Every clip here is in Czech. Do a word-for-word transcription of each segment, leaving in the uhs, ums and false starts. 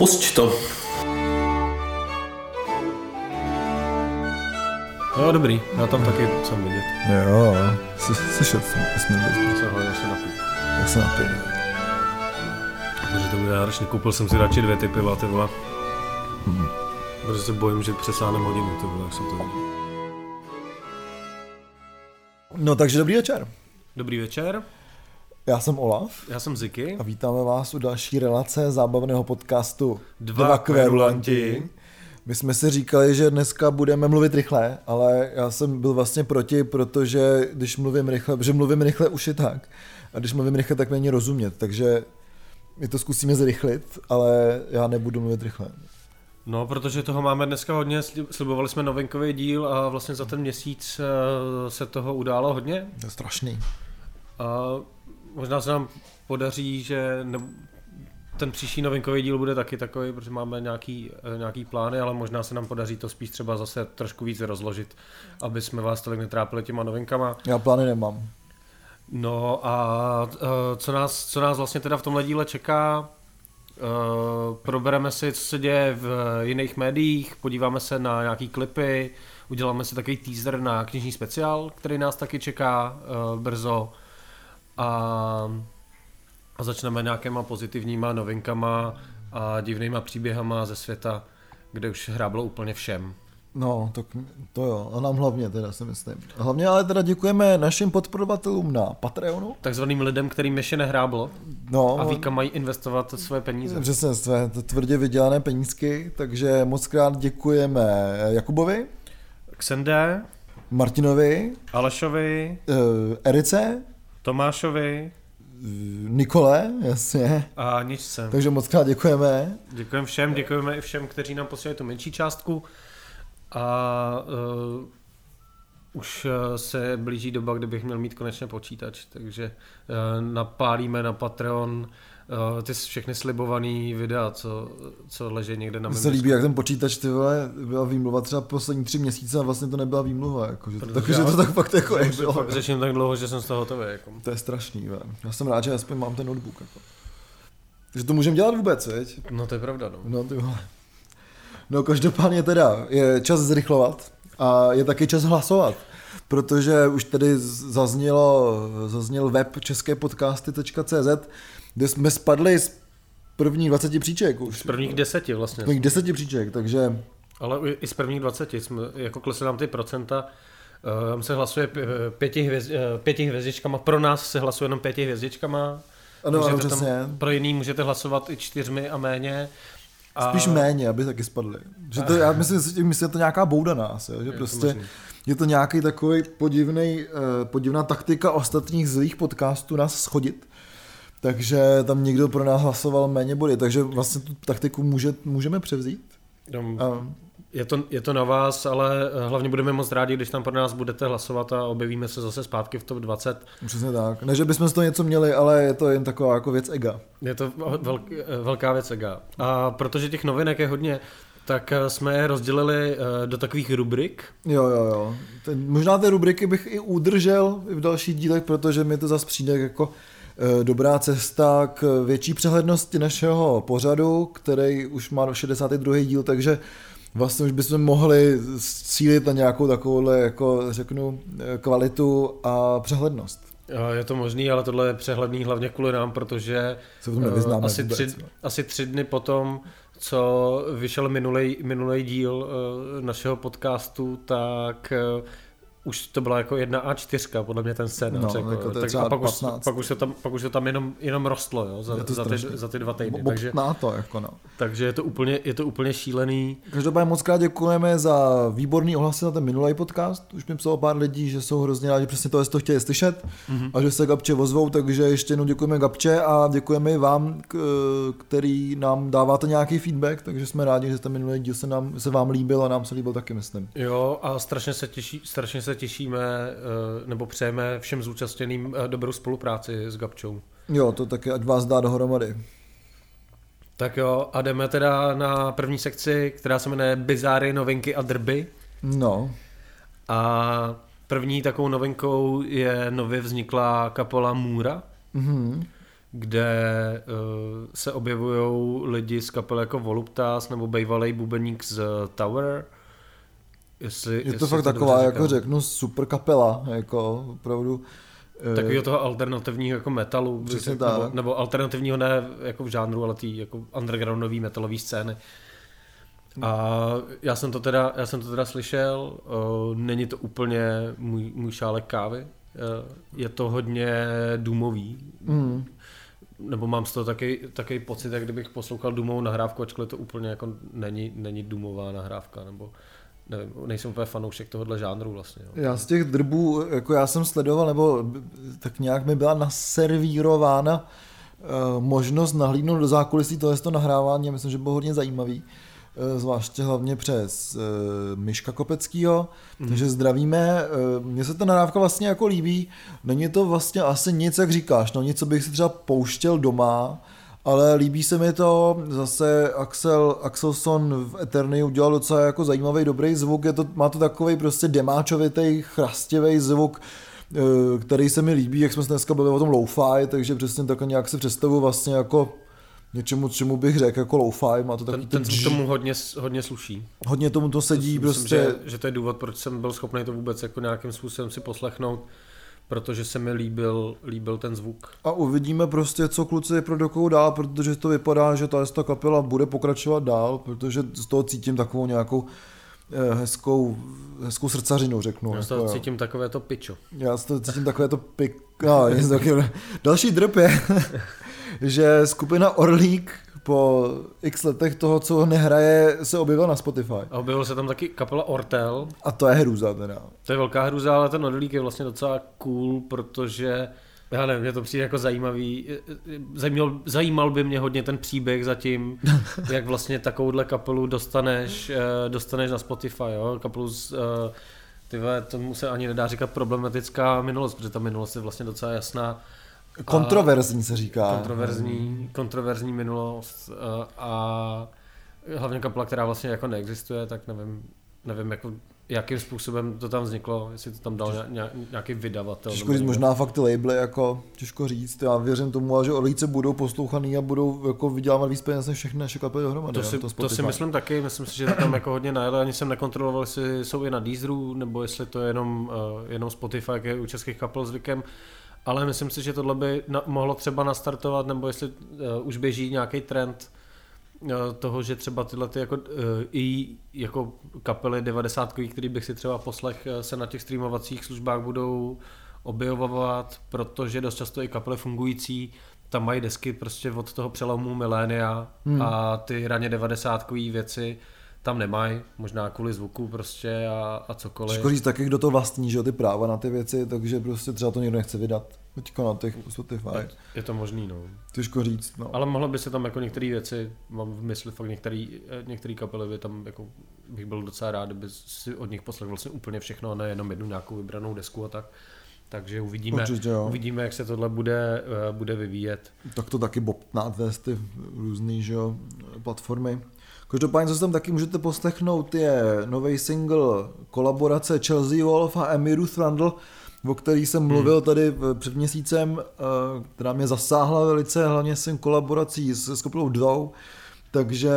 Pusť to. Jo, dobrý, já tam taky jsem vidět. Jo, slyšel jsem vidět. Se hlavně se napít. Tak se napít. Protože to bude náročný, koupil jsem si radši dvě ty piva, ty vole. Hmm. Protože se bojím, že přesáhnem hodinu, ty vole, jak jsem to viděl. No takže dobrý večer. Dobrý večer. Já jsem Olaf. Já jsem Ziki. A vítáme vás u další relace zábavného podcastu Dva, dva kvérulanti. My jsme si říkali, že dneska budeme mluvit rychle, ale já jsem byl vlastně proti, protože když mluvím rychle, protože mluvím rychle už je tak, a když mluvím rychle, tak není rozumět, takže my to zkusíme zrychlit, ale já nebudu mluvit rychle. No, protože toho máme dneska hodně, slibovali jsme novinkový díl a vlastně za ten měsíc se toho událo hodně. To je strašný. A možná se nám podaří, že ne... ten příští novinkový díl bude taky takový, protože máme nějaký, nějaký plány, ale možná se nám podaří to spíš třeba zase trošku víc rozložit, aby jsme vás tolik netrápili těma novinkama. Já plány nemám. No a co nás, co nás vlastně teda v tomhle díle čeká? Uh, probereme si, co se děje v jiných médiích, podíváme se na nějaký klipy, uděláme si takový teaser na knižní speciál, který nás taky čeká uh, brzo a, a začneme nějakýma pozitivníma novinkama a divnýma příběhama ze světa, kde už hráblo úplně všem. No, to, to jo, a nám hlavně teda si myslím. Hlavně ale teda děkujeme našim podporovatelům na Patreonu. Takzvaným lidem, kterým ještě nehráblo no, a ví, kam mají investovat své peníze. Přesně, své tvrdě vydělané penízky, takže moc krát děkujeme Jakubovi, Xende, Martinovi, Alešovi, Erice, Tomášovi, Nikole, jasně. A Ničce. Takže moc krát děkujeme. Děkujeme všem, děkujeme i všem, kteří nám posílají tu menší částku. A uh, už se blíží doba, kdy bych měl mít konečně počítač, takže uh, napálíme na Patreon uh, ty všechny slibovaný videa, co, co leží někde na mém disku. Se líbí, jak ten počítač, ty vole, byla výmluva třeba poslední tři měsíce a vlastně to nebyla výmluva, jakože to, takže to tak fakt jako nebylo. Fakt řeším tak dlouho, že jsem z toho hotový. Jako. To je strašný, ve. Já jsem rád, že aspoň mám ten notebook. Jako. Takže to můžeme dělat vůbec, viď? No to je pravda, no. No ty vole. No každopádně teda je čas zrychlovat a je taky čas hlasovat, protože už tady zaznělo, zazněl web České podcasty tečka cé zet, kde jsme spadli z prvních dvaceti příček. Už. Z prvních deseti vlastně. Z prvních deseti příček, takže... Ale i z prvních dvaceti, jsme, jako klesly nám ty procenta, tam se hlasuje pěti, hvěz, pěti hvězdičkama, pro nás se hlasuje jenom pěti hvězdičkama, ano, ano, tam, pro jiný můžete hlasovat i čtyřmi a méně. A... Spíš méně, aby taky spadly. Že to, já myslím, že je to nějaká bouda nás, jo? Že je prostě to je to nějaký takový podivnej, podivná taktika ostatních zlých podcastů nás schodit. Takže tam někdo pro nás hlasoval méně body, takže vlastně tu taktiku může, můžeme převzít. Um. Je, to, je to na vás, ale hlavně budeme moc rádi, když tam pro nás budete hlasovat a objevíme se zase zpátky v top dvacet. Přesně tak. Ne, že bychom z toho něco měli, ale je to jen taková jako věc ega. Je to velk, velká věc ega. A protože těch novinek je hodně, tak jsme je rozdělili do takových rubrik. Jo, jo, jo. Ten, možná ty rubriky bych i udržel i v dalších dílech, protože mi to zase přijde jako dobrá cesta k větší přehlednosti našeho pořadu, který už má šedesátý druhý díl, takže vlastně už bychom mohli cílit na nějakou takovouhle, jako řeknu, kvalitu a přehlednost. Je to možný, ale tohle je přehledný hlavně kvůli nám, protože asi, vůbec, tři, asi tři dny potom, co vyšel minulej, minulej díl našeho podcastu, tak už to byla jako jedna a čtyřka, podle mě ten scénář. No, jako tak a pak už, pak, už se tam, pak už se tam jenom, jenom rostlo, jo, za, za, ty, za ty dva týdny. Takže, to, jako no. takže je, to úplně, je to úplně šílený. Každopádně moc krát děkujeme za výborný ohlasy na ten minulý podcast. Už mi psalo pár lidí, že jsou hrozně rádi, že přesně to, to chtěli slyšet mm-hmm. a že se Gabče ozvou, takže ještě jednou děkujeme Gabče a děkujeme i vám, k, který nám dáváte nějaký feedback, takže jsme rádi, že ten minulý díl se, nám, se vám líbil a nám se líbil taky, myslím. Jo a strašně se těší, strašně se těšíme, nebo přejeme všem zúčastněným dobrou spolupráci s Gabčou. Jo, to taky, ať vás dá dohromady. Tak jo, a jdeme teda na první sekci, která se jmenuje Bizáry, novinky a drby. No. A první takovou novinkou je nově vzniklá kapela Mura, mm-hmm. kde uh, se objevují lidi z kapel jako Voluptas nebo bývalý bubeník z Tower. Jestli, je to jestli fakt to taková, jako řeknu, super kapela, jako opravdu. Takového toho alternativního jako metalu, přesně, tak, nebo, nebo alternativního ne jako v žánru, ale tý jako undergroundový metalový scény. A já jsem to teda, já jsem to teda slyšel, uh, není to úplně můj, můj šálek kávy, uh, je to hodně důmový. Mm. Nebo mám z toho taky, taky pocit, jak kdybych poslouchal důmovou nahrávku, ačkoliv to úplně jako není, není důmová nahrávka, nebo nevím, nejsem úplně fanoušek tohohle žánru vlastně. Jo. Já z těch drbů, jako já jsem sledoval, nebo tak nějak mi byla naservírována uh, možnost nahlídnout do zákulisí tohoto nahrávání, myslím, že bylo hodně zajímavý. Zvláště hlavně přes uh, Myška Kopeckýho, mm. takže zdravíme. Uh, mně se ta nahrávka vlastně jako líbí, není to vlastně asi nic, jak říkáš, no nic, co bych si třeba pouštěl doma, ale líbí se mi to, zase Axel, Axelson v Eternii udělal docela jako zajímavý, dobrý zvuk, je to, má to takovej prostě demáčovitej, chrastivej zvuk, uh, který se mi líbí, jak jsme se dneska bavili o tom lo-fi, takže přesně tak nějak si představu vlastně jako něčemu, čemu bych řekl, jako lo-fi, má to takový... Ten, ten tomu hodně, hodně sluší. Hodně tomu to sedí, to prostě... Myslím, že, že to je důvod, proč jsem byl schopný to vůbec jako nějakým způsobem si poslechnout, protože se mi líbil, líbil ten zvuk. A uvidíme prostě, co kluci produkují dál, protože to vypadá, že ta, ta kapela bude pokračovat dál, protože z toho cítím takovou nějakou hezkou, hezkou srdcařinu, řeknu. Já z toho jako, cítím takové to pičo. Já z toho cítím takové to pik... No, další drb je... že skupina Orlík po x letech toho, co nehraje, se objevila na Spotify. A objevil se tam taky kapela Ortel. A to je hrůza teda. To je velká hrůza, ale ten Orlík je vlastně docela cool, protože, já nevím, mě to přijde jako zajímavý, zajímal, zajímal by mě hodně ten příběh zatím, jak vlastně takovouhle kapelu dostaneš, dostaneš na Spotify, jo, kapelu z... Tyhle, tomu se ani nedá říkat problematická minulost, protože ta minulost je vlastně docela jasná. Kontroverzní se říká. Kontroverzní, kontroverzní minulost a, a hlavně kapela, která vlastně jako neexistuje, tak nevím, nevím jako, jakým způsobem to tam vzniklo, jestli to tam dal nějak, nějaký vydavatel. Těžko říct, možná fakt ty labely, jako těžko říct, já věřím tomu, že Orlíci budou poslouchaný a budou jako vydělávat víc peněz než všechny naše kapely dohromady. To si, to to si myslím taky, myslím si, že tam jako hodně najeli, ani jsem nekontroloval, jestli jsou i na Deezeru, nebo jestli to je jenom, jenom Spotify, jak je u českých kapel zvykem. Ale myslím si, že tohle by na, mohlo třeba nastartovat, nebo jestli uh, už běží nějaký trend uh, toho, že třeba tyhle ty jako, uh, i jako kapely devadesátkový, který bych si třeba poslech, uh, se na těch streamovacích službách budou objevovat, protože dost často i kapely fungující, tam mají desky prostě od toho přelomu milénia hmm. a ty raně devadesátkový věci tam nemají, možná kvůli zvuku prostě a, a cokoliv. Těžko říct taky, kdo to vlastní, že ty práva na ty věci, takže prostě třeba to někdo nechce vydat. Teďko na těch Spotify. Je, je to možný, no. Těžko říct, no. Ale mohlo by se tam jako některé věci, mám v mysli fakt některé kapely, by tam jako bych byl docela rád, kdyby si od nich poslal vlastně úplně všechno a ne jenom jednu nějakou vybranou desku a tak. Takže uvidíme, určitě, uvidíme, jak se tohle bude, bude vyvíjet. Tak to taky bobtná testy různý, že jo, platformy. Každopádně, co tam taky můžete poslechnout, je nový single kolaborace Chelsea Wolfe a Emmy Ruth Rundle, o který jsem mluvil tady před měsícem, která mě zasáhla velice, hlavně jsem kolaborací s, s kapelou Dva. Takže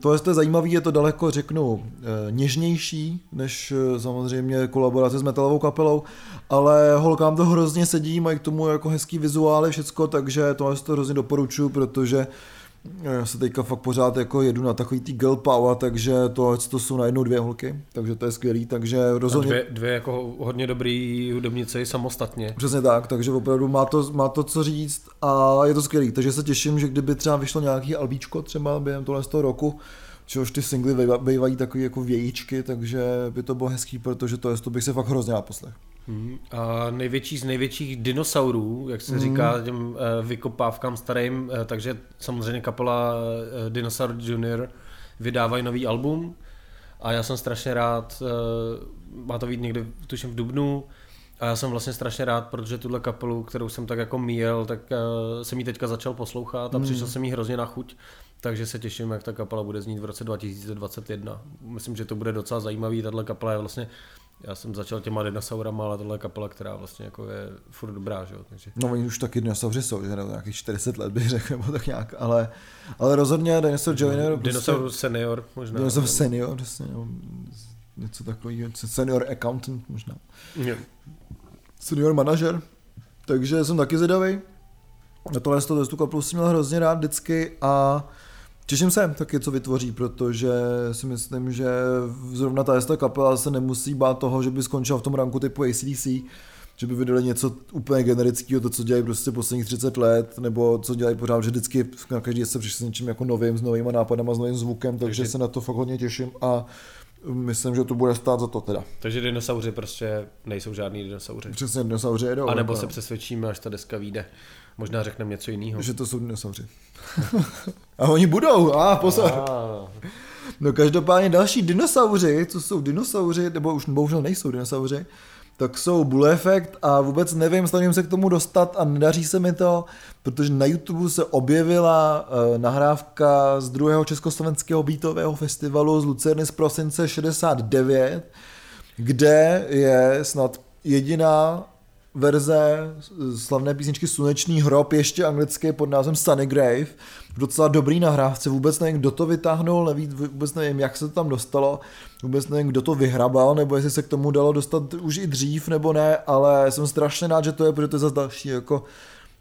to je zajímavé, je to daleko, řeknu, něžnější, než samozřejmě kolaborace s metalovou kapelou, ale holkám to hrozně sedí, mají k tomu jako hezký vizuály, všecko, takže to to hrozně doporučuju, protože já se teďka fakt pořád jako jedu na takový ty girl power, takže to, to jsou najednou dvě holky, takže to je skvělý, takže rozhodně... Dvě, dvě jako hodně dobrý hudebnice i samostatně. Přesně tak, takže opravdu má to, má to co říct a je to skvělý, takže se těším, že kdyby třeba vyšlo nějaký albíčko třeba během tohle z toho roku, čehož ty singly bývají takový jako vějíčky, takže by to bylo hezký, protože to, je, to bych se fakt hrozně naposlech. Hmm. A největší z největších dinosaurů, jak se hmm. říká těm vykopávkám starým, takže samozřejmě kapela Dinosaur junior vydávají nový album a já jsem strašně rád, má to být někdy tuším v dubnu a já jsem vlastně strašně rád, protože tuhle kapelu, kterou jsem tak jako míjel, tak jsem ji teďka začal poslouchat a hmm. přišel jsem jí hrozně na chuť, takže se těším, jak ta kapela bude znít v roce dva tisíce dvacet jedna. Myslím, že to bude docela zajímavý, tahle kapela je vlastně Já jsem začal těma dinosaurama, ale tohle je kapela, která vlastně jako je furt dobrá, že jo. Takže... No oni už taky dinosauři jsou, že nebo nějakých čtyřicet let bych řekl, nebo tak nějak, ale, ale rozhodně Dinosaur Junior... Dinosaur prostě, senior možná. Dinosaur nebo... senior, vlastně, nebo něco takový, senior accountant možná. Yeah. Senior manažer, takže jsem taky zvědavej. Na tohle z toho kapelu jsem měl hrozně rád vždycky a těším se taky, co vytvoří, protože si myslím, že zrovna ta kapela se nemusí bát toho, že by skončila v tom ranku typu A C D C, že by vydali něco úplně generického, to, co dělají prostě posledních třicet let, nebo co dělají pořád, že vždycky na každý se přišli s něčím jako novým, s novýma nápadama, s novým zvukem, takže, takže se na to fakt hodně těším a myslím, že to bude stát za to teda. Takže dinosauři prostě nejsou žádný dinosauři. Přesně, dinosauři jedou. A nebo ne? Se přesvědčíme, až ta deska vyjde. Možná řekneme něco jiného. Že to jsou dinosauři. A oni budou, a ah, pozor. Ah. No každopádně další dinosauři, co jsou dinosauři, nebo už bohužel nejsou dinosauři, tak jsou Bull Effect a vůbec nevím, snažím se k tomu dostat a nedaří se mi to, protože na YouTube se objevila uh, nahrávka z druhého československého beatového festivalu z Lucerny z prosince šedesát devět, kde je snad jediná verze slavné písničky Slunečný hrob, ještě anglické pod názvem Sunny Grave. Docela dobrý nahrávce, vůbec nevím, kdo to vytáhnul, neví, vůbec nevím, jak se to tam dostalo, vůbec nevím, kdo to vyhrabal, nebo jestli se k tomu dalo dostat už i dřív, nebo ne, ale jsem strašně rád, že to je, protože to je zase další jako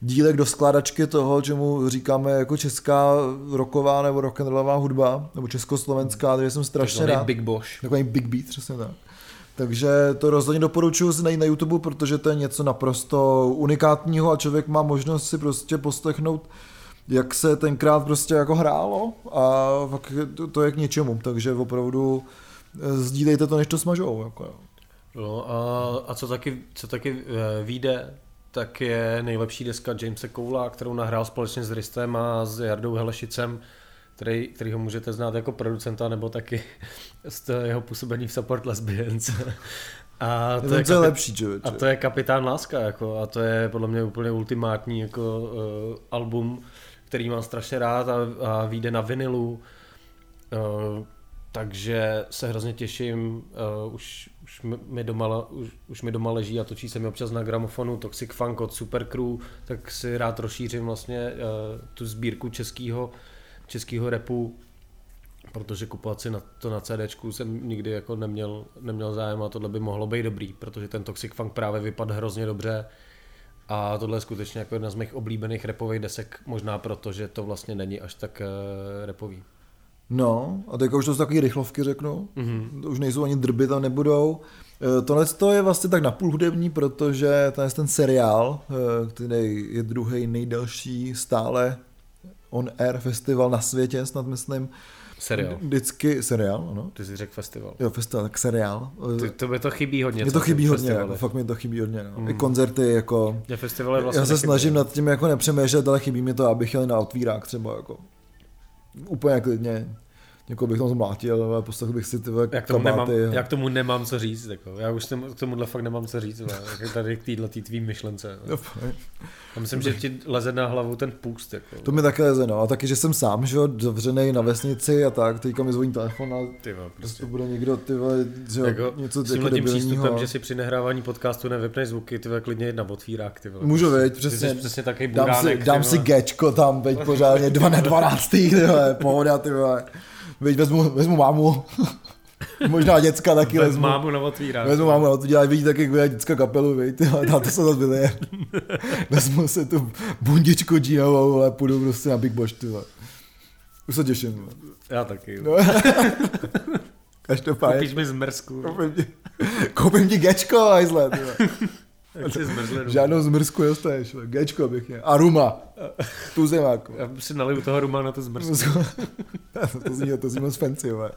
dílek do skládačky toho, čemu říkáme jako česká rocková nebo rock'n'rollová hudba, nebo československá, takže jsem strašně rád. Big Bosch. Takový Big Beat, přesně tak. Takže to rozhodně doporučuji si najít na YouTube, protože to je něco naprosto unikátního a člověk má možnost si prostě poslechnout, jak se tenkrát prostě jako hrálo a to je k něčemu, takže opravdu sdílejte to, než to smažou. Jako. No a, a co taky, co taky vyjde, tak je nejlepší deska Jamese Koula, kterou nahrál společně s Ristem a s Jardou Helešicem, Který, který ho můžete znát jako producenta, nebo taky z jeho působení v Support Lesbians. A to, je, kapi- lepší, člověk, člověk. A to je Kapitán Láska, jako, a to je podle mě úplně ultimátní jako, uh, album, který mám strašně rád a, a vyjde na vinilu. Uh, takže se hrozně těším, uh, už, už, mi doma, už, už mi doma leží a točí se mi občas na gramofonu Toxic Funk od Supercrew, tak si rád rozšířím vlastně uh, tu sbírku českého českého rapu, protože kupovat si na to na CDčku jsem nikdy jako neměl, neměl zájem a tohle by mohlo být dobrý, protože ten Toxic Funk právě vypadl hrozně dobře a tohle je skutečně jako jedna z mých oblíbených rapových desek, možná proto, že to vlastně není až tak uh, rapový. No a teďka už to jsou takový rychlovky řeknu, mm-hmm. To už nejsou ani drby, tam nebudou. Tohle to je vlastně tak napůl hudební, protože to je ten seriál, který je druhý nejdelší stále On Air festival na světě, snad myslím. Serial. Vždycky seriál, ano. Ty jsi řekl festival. Jo, festival, tak seriál. Ty, to mi to chybí hodně. Mě to chybí hodně, jako, fakt mi to chybí hodně. No. Mm. I koncerty, jako... Je festivaly vlastně já se nechybí. Snažím nad tím jako nepřemýšlet, ale chybí mi to, abych jel na otvírák třeba, jako... Úplně klidně. Někoho bych tam zmlátil, ale poslechl bych si tyhle já tomu kamáty. Nemám, já k tomu nemám co říct, jako. Já už jsem, k tomuhle fakt nemám co říct, ale tady k této tvý myšlence. No. Já myslím, že ti leze na hlavu ten půst. Jako. To mi také leze, no. A taky, že jsem sám, že jo, zavřenej na vesnici a tak, teďka mi zvoní telefon a tyva, prostě to bude někdo, tyva, že jo, jako, něco debilního. S tímhle tím přístupem, že si při nahrávání podcastu nevypneš zvuky, tyva, klidně jít na otvírák, tyva. Můžu, veď, přesně. Ty jsi přesně takový buránek. Dám si, si gečko tam, veď pořádně, dva na dvanáctý, tyva, pohoda, tyva. Víš, vezmu, vezmu mámu, možná děcka taky vezmu. Vezmu mámu na otvírák. Vezmu mámu na otvírák, vidíš taky, jak děcka kapelu, víš, to se zase vylije. Vezmu se tu bundičku džínovou, ale půjdu prostě na Big Bosch, tyhle. Už se těším. Já taky. No. Každopádně. Koupíš mi zmrzku. Koupím ti gečko a hajzle, tyhle. Jak si zmrzle. Žádnou zmrzku nedostaneš, gečko bych měl. A ruma. Tu zemáku. Já si naliju toho ruma na to zmrzku. to zní, to zní moc fancy, ale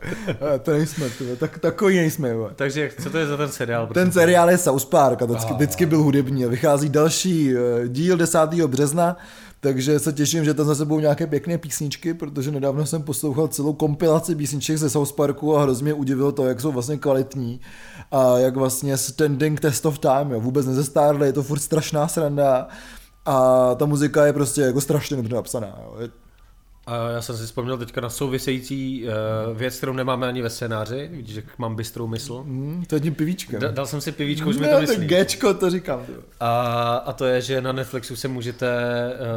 to nejsme, tyhle. Tak, takový nejsme. Ale. Takže co to je za ten seriál? Ten prostě? Seriál je South Park a vždycky, vždycky byl hudební. Vychází další díl desátého března, takže se těším, že tam zase budou nějaké pěkné písničky, protože nedávno jsem poslouchal celou kompilaci písniček ze South Parku a hrozně udivilo to, jak jsou vlastně kvalitní a jak vlastně standing test of time, jo. Vůbec nezestárli, je to furt strašná sranda a ta muzika je prostě jako strašně dobře napsaná, jo. A já jsem si vzpomněl teďka na související uh, věc, kterou nemáme ani ve scénáři. Vidíš, že mám bystrou mysl. Mm, to je tím pivíčkem. Da, dal jsem si pivíčko, už ne, mi to myslí. Géčko, to říkám. A, a to je, že na Netflixu se můžete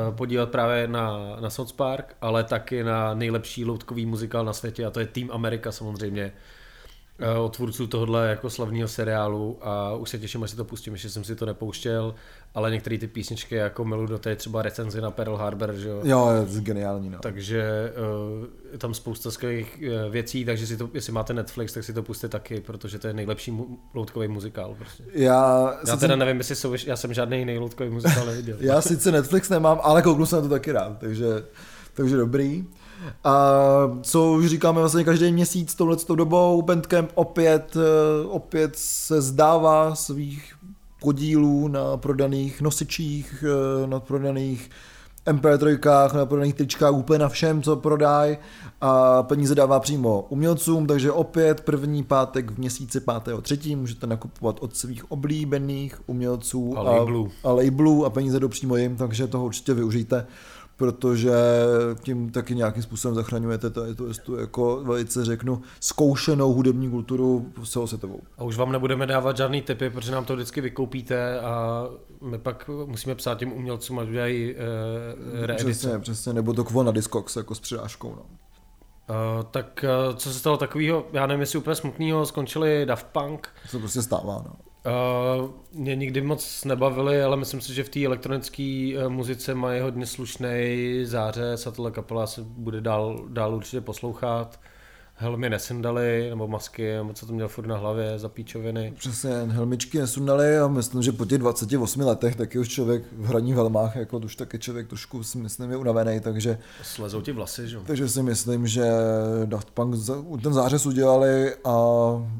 uh, podívat právě na, na South Park, ale taky na nejlepší loutkový muzikál na světě, a to je Team America samozřejmě. Uh, od tvůrců tohohle jako slavného seriálu, a už se těším, až si to pustím, ještě jsem si to nepouštěl, ale některé ty písničky jako miluju, do té třeba recenzi na Pearl Harbor, že jo. Jo, to je geniální. No. Takže uh, tam spousta skvělých uh, věcí, takže si to, jestli máte Netflix, tak si to pusťte taky, protože to je nejlepší mu- loutkový muzikál prostě. Já, já teda nevím, jestli jsou, já jsem žádný jiný loutkový muzikál neviděl. Já sice Netflix nemám, ale kouknu se na to taky rád, takže, takže dobrý. A co už říkáme vlastně každý měsíc touhletou dobou, Bandcamp opět, opět se zdává svých podílů na prodaných nosičích, na prodaných em pé tři, na prodaných tričkách, úplně na všem, co prodají, a peníze dává přímo umělcům, takže opět první pátek v měsíci pátého třetího můžete nakupovat od svých oblíbených umělců a labelů a, labelů a peníze jdou přímo jim, takže toho určitě využijte, protože tím taky nějakým způsobem zachraňujete tady tu, tu jako velice řeknu zkoušenou hudební kulturu celosvětovou. A už vám nebudeme dávat žádný tipy, protože nám to vždycky vykoupíte a my pak musíme psát těm umělcům, ať udělají e, reedice. Přesně, přesně, nebo to kvo na Discogs jako s přidáškou. No. Uh, tak uh, co se stalo takového, já nevím, jestli úplně smutného, skončili Daft Punk. To prostě stává, no. Uh, mě nikdy moc nebavili, ale myslím si, že v té elektronické uh, muzice mají hodně slušnej zářez a tato kapela se bude dál, dál určitě poslouchat. Helmy nesundali, nebo masky, nebo co to měl furt na hlavě za píčoviny. Přesně, helmičky nesundali a myslím, že po těch dvaceti osmi letech taky už člověk v hraní helmách, jako už taky člověk trošku si myslím je unavený, takže... Slezou ti vlasy, že? Takže si myslím, že Daft Punk ten zářez udělali a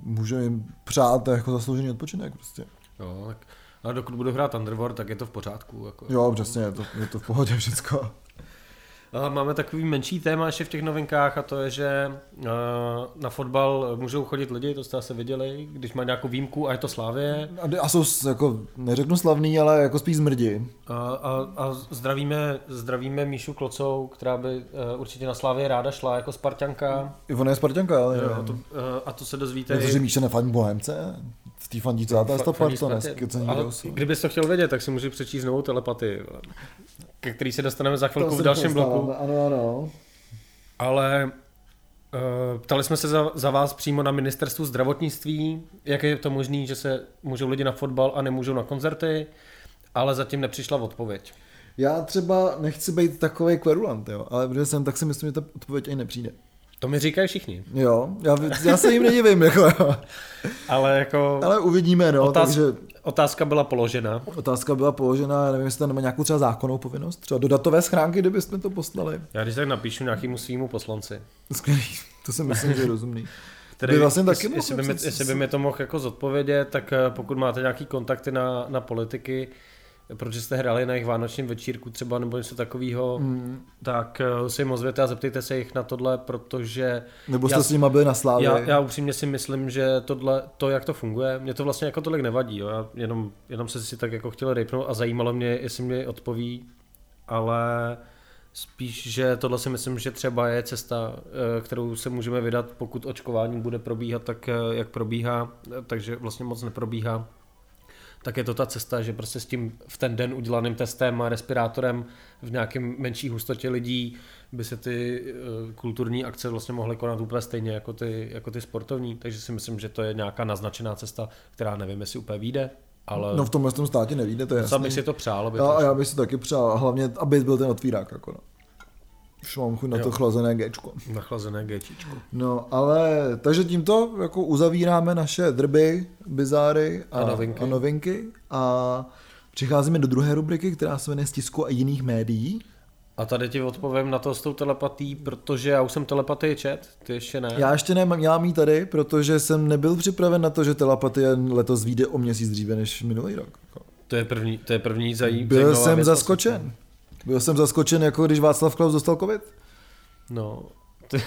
můžeme jim přát jako zasloužený odpočinek prostě. Jo, tak a dokud budu hrát Underworld, tak je to v pořádku. Jako... Jo, přesně, je to, je to v pohodě všecko. Máme takový menší téma ještě v těch novinkách, a to je, že na fotbal můžou chodit lidi, to jste asi viděli, když mají nějakou výjimku a je to Slavie. A jsou jako, neřeknu slavný, ale jako spíš zmrdí. A, a, a zdravíme, zdravíme Míšu Klocovou, která by určitě na Slavii ráda šla jako Sparťanka. I ona je Sparťanka, ale jo. A to, a to se dozvíte. Protože Míša nefání Bohemce? Tý fandí celá ta Sparta, neskecení. Kdybys to chtěl vědět, tak si můžu přečíst novou Telepatii, ke který se dostaneme za chvilku v dalším bloku. Ano, ano. Ale uh, ptali jsme se za, za vás přímo na ministerstvu zdravotnictví, jak je to možné, že se můžou lidi na fotbal a nemůžou na koncerty, ale zatím nepřišla odpověď. Já třeba nechci být takovej kvérulant, jo, ale protože jsem, tak si myslím, že ta odpověď ani nepřijde. To mi říkají všichni. Jo, já, já se jim nedivím. Jako, ale jako... Ale uvidíme, no. Otázka, takže, otázka byla položena. Otázka byla položena, já nevím, jestli tam má nějakou třeba zákonnou povinnost, třeba do datové schránky, kdybyste to poslali. Já když tak napíšu nějakému svýmu poslanci. To si myslím, že je rozumný. Tedy, by vlastně taky jest, jestli, by mě, jestli by mě to mohl jako zodpovědět, tak pokud máte nějaký kontakty na, na politiky, protože jste hráli na jejich vánočním večírku třeba nebo něco takového, mm. tak si jim ozvěte a zeptejte se jich na tohle, protože... Nebo jste já, s nima byli na Slávě. Já, já upřímně si myslím, že tohle, to, jak to funguje, mě to vlastně jako tolik nevadí. Jo. Já jenom, jenom se si tak jako chtěl rejpnout a zajímalo mě, jestli mě odpoví, ale spíš, že tohle si myslím, že třeba je cesta, kterou se můžeme vydat, pokud očkování bude probíhat tak, jak probíhá, takže vlastně moc neprobíhá. Tak je to ta cesta, že prostě s tím v ten den udělaným testem a respirátorem v nějakém menší hustotě lidí by se ty kulturní akce vlastně mohly konat úplně stejně jako ty, jako ty sportovní, takže si myslím, že to je nějaká naznačená cesta, která nevím, jestli úplně vyjde, ale... No v tomhle tom státě nevyjde, to je jasný. Bych si to přál. Aby já, to... já bych si taky přál, hlavně aby byl ten otvírák, jako no. Už mám chuť na jo. To chlazené géčko. Na chlazené géčičko. No, ale takže tímto jako uzavíráme naše drby, bizáry a, a, novinky. a novinky a přicházíme do druhé rubriky, která se jmenuje Stisku a jiných médií. A tady ti odpovím na to s tou telepatí, protože já už jsem telepatii čet, ty ještě ne. Já ještě ne, já mám jí tady, protože jsem nebyl připraven na to, že telepatie letos vyjde o měsíc dříve než minulý rok. To je první, to je první zajímavá věc. Byl jsem zaskočen. Byl jsem zaskočen, jako když Václav Klaus dostal covid. No. Ty...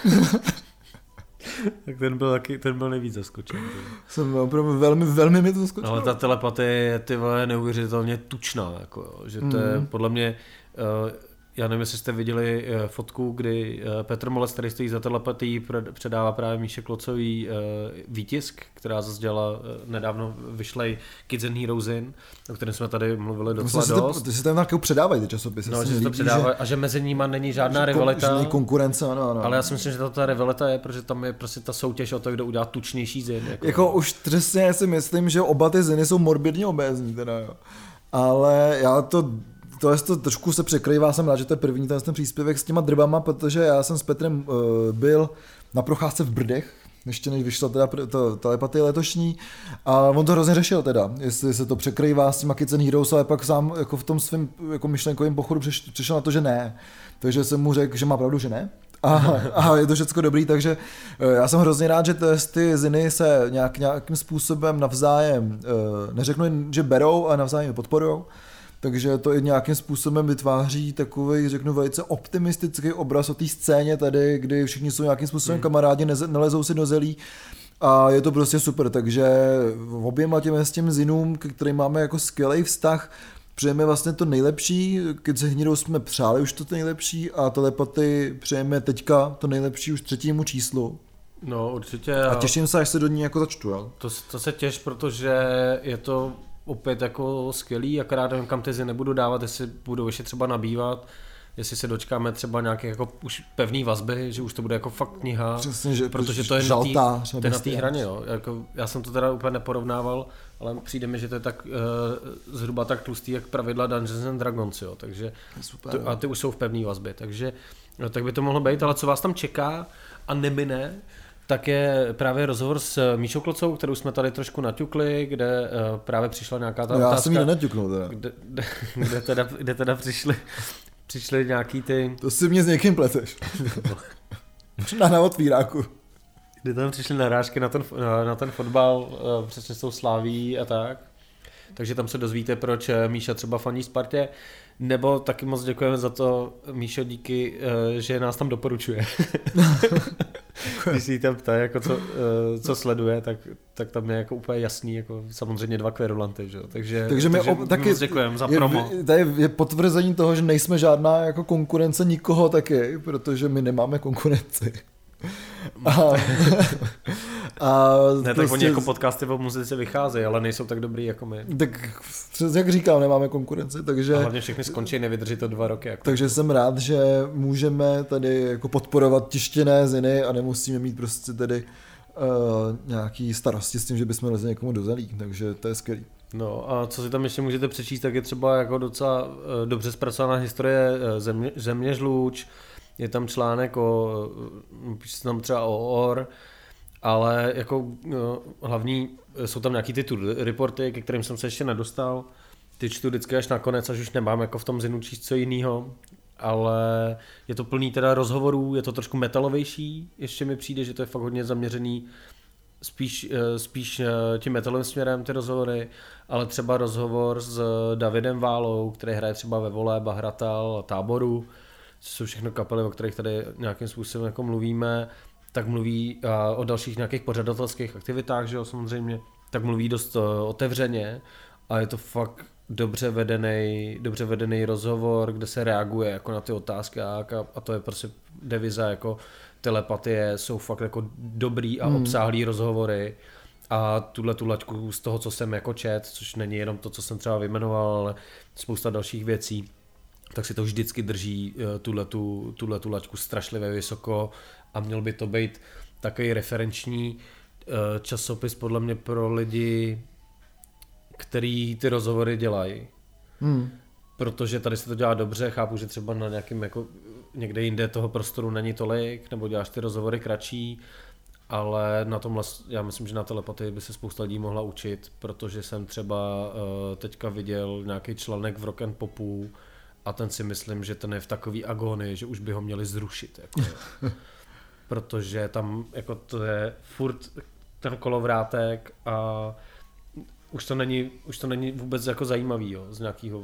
tak ten byl, taky, ten byl nejvíc zaskočen. Jsem opravdu velmi, velmi mě to zaskočil. Ale ta telepatie je ty vole neuvěřitelně tučná. Jako, že to mm. je podle mě... Uh, Já nevím, jestli jste viděli fotku, kdy Petr Moles, který stojí za Telepatii, předává právě Míše Klocový výtisk, která zase dělala nedávno vyšlej Kids and Heroes in, o kterém jsme tady mluvili docela dost. Ty se tam nějakou předávají ty časopisy. No, že se to předávají a že mezi nimi není žádná rivalita. Není konkurence, ano, ano. Ale já si myslím, že ta rivalita je, protože tam je prostě ta soutěž o to, kdo udělá tučnější zin. Jako, jako už přesně si myslím, že oba ty ziny jsou morbidně obézní teda, jo. Ale já to Tohle to trošku se překrývá, jsem rád, že to je první ten, ten příspěvek s těma drbama, protože já jsem s Petrem uh, byl na procházce v Brdech, ještě než vyšla teda Telepatie letošní, a on to hrozně řešil teda, jestli se to překrývá s těma Kids and Heroes, ale pak sám jako v tom svém jako myšlenkovém pochodu přiš, přišel na to, že ne. Takže jsem mu řekl, že má pravdu, že ne. A, a je to všechno dobrý, takže já jsem hrozně rád, že ty ziny se nějak, nějakým způsobem navzájem, uh, neřeknu, že berou, a navzájem je podporujou. Takže to i nějakým způsobem vytváří takový, řeknu, velice optimistický obraz o té scéně tady, kdy všichni jsou nějakým způsobem kamarádi, neze, nelezou si do zelí a je to prostě super. Takže oběma těm, těm zinům, který máme jako skvělý vztah, přejeme vlastně to nejlepší, když se hnidou jsme přáli už to nejlepší a Telepatii přejeme teďka to nejlepší už třetímu číslu. No určitě. A těším se, až se do ní jako začtu, jo? To, to se těš, protože je to opět jako skvělý, akorát nevím, kam ty nebudu dávat, jestli budou ještě třeba nabývat, jestli se dočkáme třeba nějaké jako už pevné vazby, že už to bude jako fakt kniha. Přesně, že protože to je žaltář, na té hraně. Jo. Jako, já jsem to teda úplně neporovnával, ale přijde mi, že to je tak e, zhruba tak tlustý, jak pravidla Dungeons and Dragons, jo. Takže, super, to, a ty už jsou v pevné vazbě, takže no, tak by to mohlo být, ale co vás tam čeká a nemine, tak je právě rozhovor s Míšou Klocou, kterou jsme tady trošku naťukli, kde právě přišla nějaká ta no, já otázka. Já jsem ji nenaťuknul teda. Kde, kde, teda, kde teda přišly, přišly nějaký ty... To si mě s někým pleteš. na, na otvíráku. Kde tam přišly narážky na ten, na, na ten fotbal, přesně s tou Slaví a tak. Takže tam se dozvíte, proč Míša třeba faní Spartě. Nebo taky moc děkujeme za to, Míšo, díky, že nás tam doporučuje. Když si tam ptá, jako co, co sleduje, tak, tak tam je jako úplně jasný, jako samozřejmě Dva kvérulanty, že jo. Takže, takže, takže ob... taky moc děkujeme za je, promo. Tady je potvrzení toho, že nejsme žádná jako konkurence nikoho taky, protože my nemáme konkurenci. A, a ne, tak prostě, oni jako podcasty o muzice vycházejí, ale nejsou tak dobrý jako my. Tak jak říkám, nemáme konkurenci, takže... A hlavně všechny skončí, nevydrží to dva roky. Jako. Takže jsem rád, že můžeme tady jako podporovat tištěné ziny a nemusíme mít prostě tady uh, nějaký starosti s tím, že bychom lezli někomu dozelí, takže to je skvělý. No a co si tam ještě můžete přečíst, tak je třeba jako docela uh, dobře zpracovaná historie uh, země, země žluč. Je tam článek o, píše tam třeba o or, ale jako no, hlavní jsou tam nějaký ty reporty, ke kterým jsem se ještě nedostal. Ty čtu vždycky až nakonec, až už nemám jako v tom zinu číst co jinýho, ale je to plný teda rozhovorů, je to trošku metalovější, ještě mi přijde, že to je fakt hodně zaměřený spíš, spíš tím metalovým směrem ty rozhovory, ale třeba rozhovor s Davidem Válou, který hraje třeba ve Vole, Bahratal a Táboru, to jsou všechno kapely, o kterých tady nějakým způsobem jako mluvíme, tak mluví o dalších nějakých pořadatelských aktivitách, že jo, samozřejmě, tak mluví dost otevřeně a je to fakt dobře vedený, dobře vedený rozhovor, kde se reaguje jako na ty otázky a, a to je prostě deviza jako Telepatie, jsou fakt jako dobrý a obsáhlý hmm. rozhovory a tuhle tu laťku z toho, co jsem jako čet, což není jenom to, co jsem třeba vyjmenoval, ale spousta dalších věcí, tak si to vždycky drží tuhletu, tuhletu laťku strašlivě vysoko a měl by to být takový referenční časopis podle mě pro lidi, který ty rozhovory dělají. Hmm. Protože tady se to dělá dobře, chápu, že třeba na nějakým jako někde jinde toho prostoru není tolik, nebo děláš ty rozhovory kratší, ale na tomhle, já myslím, že na Telepatii by se spousta lidí mohla učit, protože jsem třeba teďka viděl nějaký článek v Rock and Popu, a ten si myslím, že ten je v takový agonii, že už by ho měli zrušit. Jako. Protože tam jako to je furt ten kolovrátek a už to není, už to není vůbec jako zajímavý, jo, z nějakého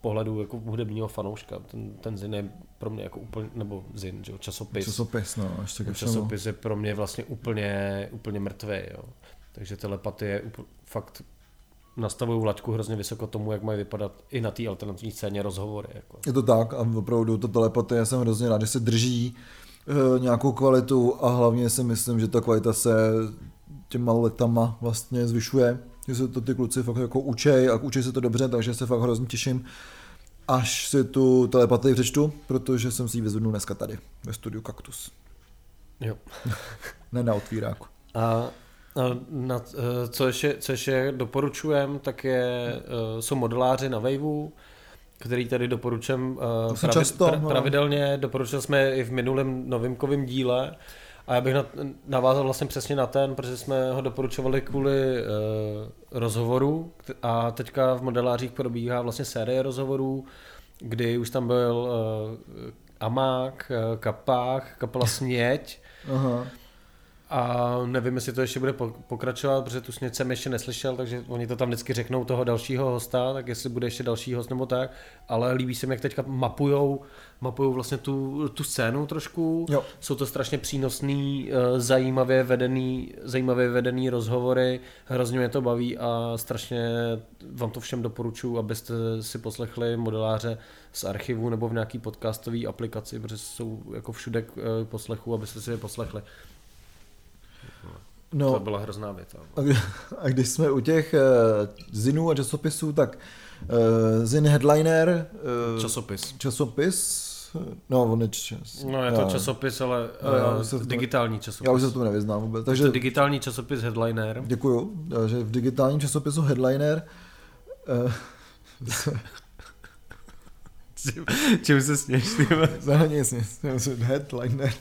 pohledu jako hudebního fanouška. Ten, ten zin je pro mě jako úplně, nebo zin, jo, časopis. Časopis, no, ještě ke všemu. Časopis je pro mě vlastně úplně, úplně mrtvý, jo. Takže Telepatie je fakt nastavují laťku hrozně vysoko tomu, jak mají vypadat i na té alternativní scéně rozhovory. Jako. Je to tak a opravdu to telepatie jsem hrozně rád, že se drží e, nějakou kvalitu a hlavně si myslím, že ta kvalita se těma letama vlastně zvyšuje, že se to ty kluci fakt jako učej a učej se to dobře, takže se fakt hrozně těším, až si tu telepatii přečtu, protože jsem si ji vyzvednul dneska tady ve studiu Kaktus. Jo. Ne na otvíráku. A na, co ještě, co ještě doporučujem, tak je, jsou modeláři na Waveu, který tady doporučujem pravi, často, pra, pravidelně. Doporučil jsme i v minulém novinkovém díle a já bych navázal vlastně přesně na ten, protože jsme ho doporučovali kvůli uh, rozhovoru a teďka v modelářích probíhá vlastně série rozhovorů, kdy už tam byl uh, Amák, Kapách, kapela Směť. Aha. A nevím, jestli to ještě bude pokračovat, protože tu Směť jsem ještě neslyšel, takže oni to tam vždycky řeknou toho dalšího hosta, tak jestli bude ještě další host nebo tak, ale líbí se mi, jak teďka mapujou, mapujou vlastně tu, tu scénu trošku, jo. Jsou to strašně přínosný, zajímavě vedený, zajímavě vedený rozhovory, hrozně mě to baví a strašně vám to všem doporučuji, abyste si poslechli modeláře z archivu nebo v nějaký podcastový aplikaci, protože jsou jako všude k poslechu, abyste si je poslechli. No, to byla hrozná věta. A, kdy, a když jsme u těch uh, zinů a časopisů, tak uh, zin Headliner... Uh, časopis. Časopis? No, on je čas. No, je to já, časopis, ale uh, to, digitální časopis. Já už se to nevyznám vůbec. Takže to digitální časopis Headliner. Děkuju, že v digitálním časopisu Headliner... Uh, čím, čím se směš? Záhadně směš. Headliner...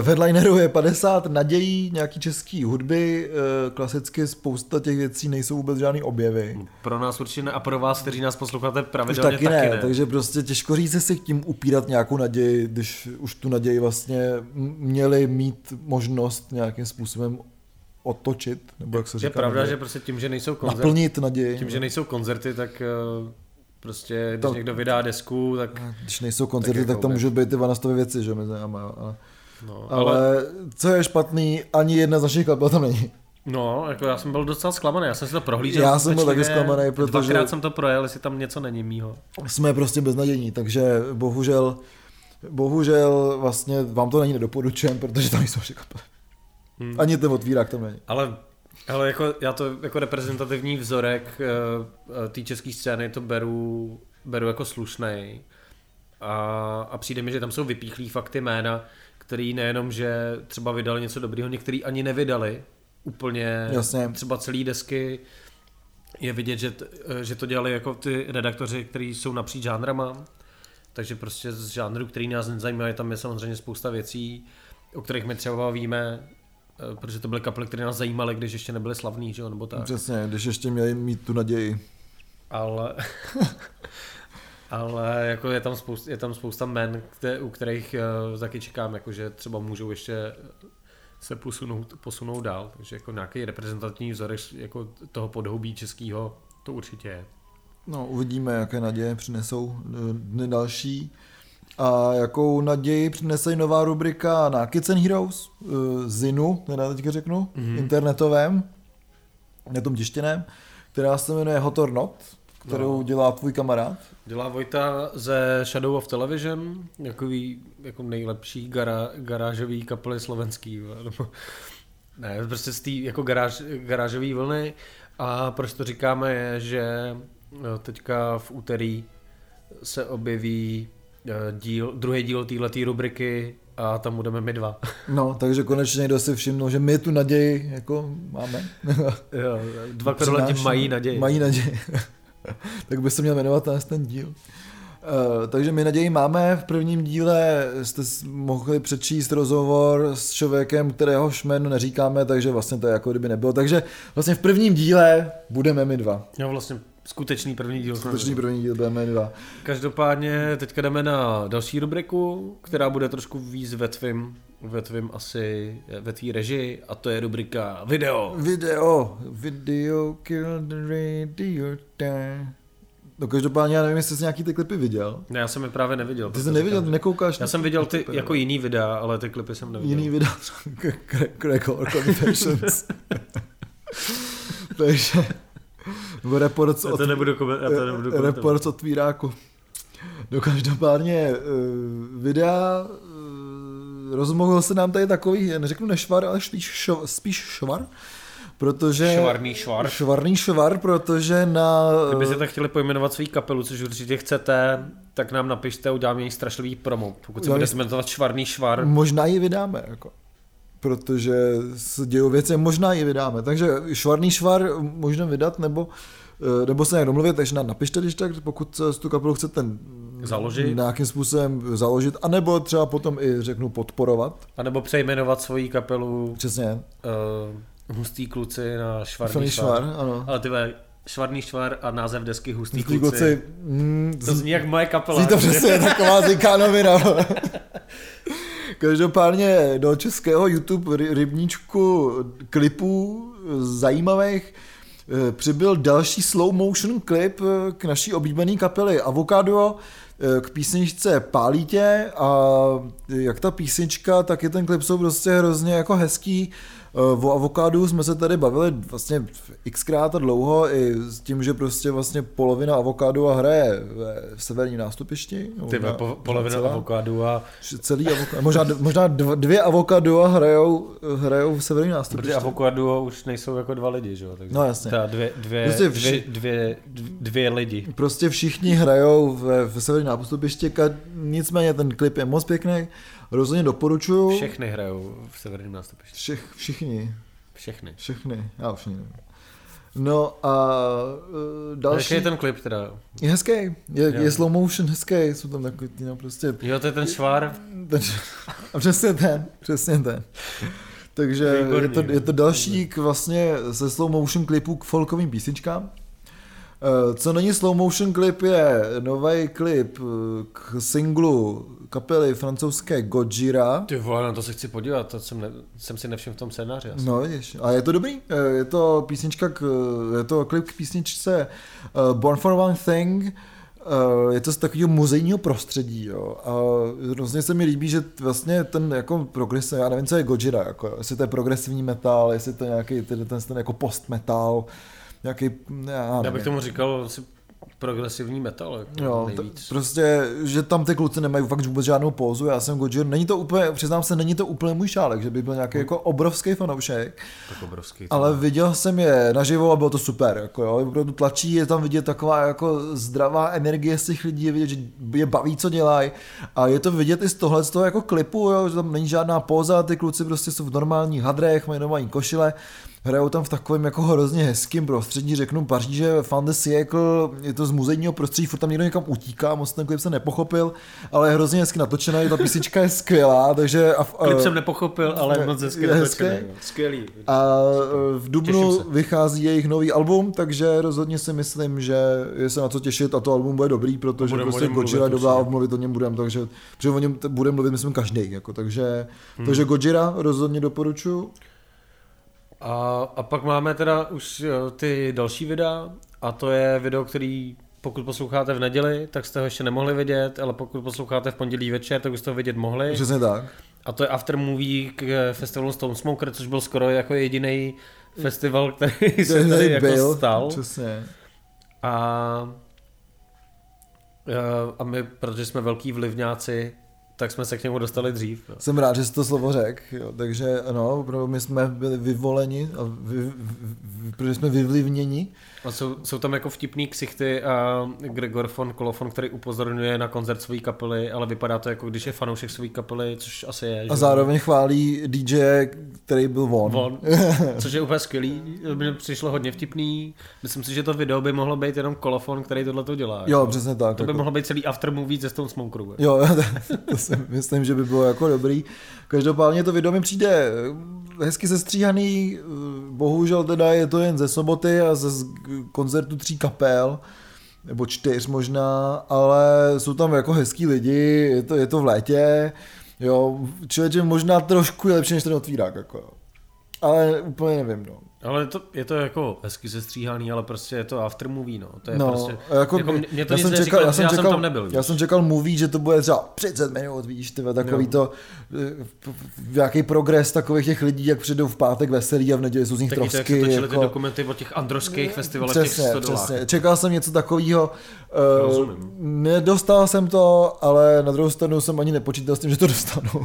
V Headlineru je padesát nadějí nějaký český hudby, klasicky spousta těch věcí nejsou vůbec žádný objevy. Pro nás určitě ne a pro vás, kteří nás posloucháte pravidelně, taky, taky ne, ne. Takže prostě těžko říct si k tím upírat nějakou naději, když už tu naději vlastně měli mít možnost nějakým způsobem otočit, nebo jak se říká. Je pravda, naději. Že prostě tím, že nejsou koncerty, naplnit naději. Tím, že nejsou koncerty, tak... Prostě, když to, někdo vydá desku, tak... Když nejsou koncerty, tak, tak to můžou být ty vanastové věci, že mezi námi, ale... No, ale... ale co je špatný, ani jedna z našich kapel tam není. No, jako já jsem byl docela zklamaný, já jsem si to prohlížel. Já jsem byl taky zklamaný, protože... Dvakrát jsem to projel, jestli tam něco není mýho. Jsme prostě beznadějní, takže bohužel... Bohužel vlastně vám to není nedoporučujem, protože tam nejsou naše kapely. Hmm. Ani ten otvírák tam není. Ale... Ale jako já to jako reprezentativní vzorek té české scény to beru, beru jako slušnej a, a přijde mi, že tam jsou vypíchlí fakt jména, který nejenom, že třeba vydali něco dobrýho, některý ani nevydali úplně. Jasně. Třeba celý desky je vidět, že, že to dělali jako ty redaktoři, kteří jsou napříč žánrama, takže prostě z žánru, který nás nezajímají, tam je samozřejmě spousta věcí, o kterých my třeba víme, protože to byly kapely, které nás zajímaly, když ještě nebyly slavný, že jo, nebo tak. Přesně, když ještě měli mít tu naději. Ale, ale jako je tam spousta, je tam spousta men, které, u kterých uh, taky čekám, jako že třeba můžou ještě se posunout, posunout dál, takže jako nějaký reprezentativní vzorek jako toho podhoubí českého, to určitě je. No, uvidíme, jaké naděje přinesou dny další. A jakou naději přinese nová rubrika na Kids and Heroes, zinu, teda teďka řeknu, mm-hmm. internetovém, na tom tištěném, která se jmenuje Hot or Not, kterou no. dělá tvůj kamarád. Dělá Vojta ze Shadow of Television, jakový, jako nejlepší gara, garážový kapely slovenský, nebo, ne, prostě z té jako garáž, garážový vlny. A proč to říkáme je, že teďka v úterý se objeví Díl, druhý díl této rubriky a tam budeme my dva. No, takže konečně někdo si všimnul, že my tu naději jako máme. Jo, dva kvérulanti mají naději. Mají naději. Tak by se měl jmenovat ten díl. Uh, takže my naději máme. V prvním díle jste mohli přečíst rozhovor s člověkem, kterého jméno neříkáme, takže vlastně to je jako kdyby nebylo. Takže vlastně v prvním díle budeme my dva. Jo, vlastně skutečný první díl. Skutečný první díl B M dva. Každopádně teďka jdeme na další rubriku, která bude trošku víc ve tvým, ve tvým asi, ve tvý režii, a to je rubrika video. Video. Video kill the radio. No každopádně já nevím, jestli jsi nějaký ty klipy viděl. Ne, já jsem je právě neviděl. Ty jsi neviděl, ty nekoukáš? Já jsem viděl ty klipy, jako jiný videa, ale ty klipy jsem neviděl. Jiný videa. Record Confessions. Takže report od, od, od tvíráku. No každopádně videa, rozmohl se nám tady takový, neřeknu nešvar, ale spíš, šo, spíš švar, protože... Švarný švar. Švarný švar, protože na... Kdybyste tak chtěli pojmenovat svou kapelu, což určitě chcete, tak nám napište, uděláme jejich strašlivý promo. Pokud se bude jmenovat švarný švar... Možná ji vydáme, jako. Protože se dějou věci, možná ji vydáme. Takže švarný švar můžeme vydat, nebo, nebo se nějak domluvit, takže nám napište, když tak, pokud z tu kapelu chcete založit. Nějakým způsobem založit, anebo třeba potom i, řeknu, podporovat. A nebo přejmenovat svoji kapelu... Přesně. Uh... Hustý kluci na švarný švar, švar ale tyhle švarný švar a název desky Hustý, hustý kluci, kluci mm, to zní jak moje kapela. Zní to přesně taková ziká novina. Každopádně do českého YouTube rybníčku klipů zajímavých přibyl další slow motion klip k naší oblíbené kapely Avocado, k písničce Pálí tě, a jak ta písnička, tak i ten klip jsou prostě hrozně jako hezký. O avokádu jsme se tady bavili vlastně xkrát a dlouho i s tím, že prostě vlastně polovina avokádu a hraje v Severní nástupišti. Ty na, po, polovina avokádu a... Celý avokádu, možná, možná dvě avokádu a hrajou, hrajou v Severní nástupišti. Protože avokádu už nejsou jako dva lidi, že jo? No jasně. Ta dvě, dvě, prostě vši... dvě, dvě, dvě lidi. Prostě všichni hrajou v, v Severní nástupišti, nicméně ten klip je moc pěkný. Rozhodně doporučuju. Všechny hrajou v Severním nástupišti. Všech, všichni. Všechny. Všechny, já už nevím. No a uh, další... Hezký je ten klip teda. Je hezký, je, je slow motion hezký, jsou tam takový, no prostě... Jo, to je ten švár. Ten, a přesně ten, přesně ten. Takže výborný, je, to, je to další k vlastně se slow motion klipu k folkovým písničkám. Co není slow motion klip, je nový klip k singlu kapely francouzské Gojira. Ty vole, na to se chci podívat, to jsem, ne, jsem si nevšiml v tom scénáři. Asi. No vidíš, a je to dobrý, je to písnička, k, je to klip k písničce Born for One Thing, je to z takového muzejního prostředí, jo. A hrozně se mi líbí, že vlastně ten jako progres, já nevím, co je Gojira, jako, jestli to je progresivní metal, jestli to je nějaký ten, ten, ten jako post-metal, nějaký, já, já bych tomu říkal asi progresivní metal. Jako jo, t- prostě, že tam ty kluci nemají fakt vůbec žádnou pózu, já jsem Gojira, není to úplně, přiznám se, není to úplně můj šálek, že by byl nějaký jako obrovský fanoušek, tak obrovský, ale viděl jsem je naživo a bylo to super, jako jo, opravdu tlačí, je tam vidět taková jako zdravá energie z těch lidí, je vidět, že je baví, co dělají, a je to vidět i z tohle, z toho jako klipu, jo, že tam není žádná póza, ty kluci prostě jsou v normálních hadrech, mají normální košile, hrajou tam v takovém jako hrozně hezkým prostředí, řeknu Paříže, Fin de siècle, je to z muzejního prostředí, furt tam někdo někam utíká, moc ten klip jsem nepochopil, ale je hrozně hezky natočený, ta písnička je skvělá, takže... A v, klip jsem nepochopil, ale moc hezky natočený. Skvělý. A v dubnu vychází jejich nový album, takže rozhodně si myslím, že je se na co těšit a to album bude dobrý, protože budem, prostě Gojira je dobrá, mluvit o něm budem, takže protože o něm budem mluvit, myslím, každý, jako, takže, hmm. takže Gojira rozhodně doporučuju. A, a pak máme teda už ty další videa, a to je video, který pokud posloucháte v neděli, tak jste ho ještě nemohli vidět, ale pokud posloucháte v pondělí večer, tak už jste ho vidět mohli. Přesně tak. A to je aftermovie k festivalu Stone Smoker, což byl skoro jako jediný festival, který se tady, tady jako stal. Přesně. A, a my, protože jsme velký vlivňáci, tak jsme se k němu dostali dřív. Jo. Jsem rád, že jsi to slovo řekl, takže ano, my jsme byli vyvoleni, a vy, vy, vy, protože jsme vyvlivněni. A jsou, jsou tam jako vtipný ksichty a Gregor von Kolofon, který upozorňuje na koncert své kapely, ale vypadá to jako když je fanoušek své kapely, což asi je. Že? A zároveň chválí D J, který byl von. Von, což je úplně skvělý, mně přišlo hodně vtipný. Myslím si, že to video by mohlo být jenom Kolofon, který tohleto dělá. Jo, jako. Přesně tak. To by jako. Mohlo být celý aftermovie ze Stone Smokeru. Jo, to myslím, že by bylo jako dobrý. Každopádně to video mi přijde hezky sestříhaný, bohužel teda je to jen ze soboty a ze koncertu tří kapel, nebo čtyř možná, ale jsou tam jako hezký lidi, je to, je to v létě, jo, člověk je možná trošku lepší než ten otvírák, jako. Ale úplně nevím, no. Ale to, je to jako hezky sestříhaný, ale prostě je to after movie, no. To je no, prostě, jako, jako mě to já nic jsem neříkal, čekal, já jsem, já čekal, jsem tam nebyl. Víš? Já jsem čekal movie, že to bude třeba třicet minut, víš, tyhle, takový no. to, jaký progres takových těch lidí, jak přijdou v pátek veselí a v neděli jsou z nich taky trosky. Taky to, jak se točily jako ty dokumenty o těch androských festivalech, přesně, těch sto dolárů. Přesně, čekal jsem něco takového, uh, nedostal jsem to, ale na druhou stranu jsem ani nepočítal s tím, že to dostanu.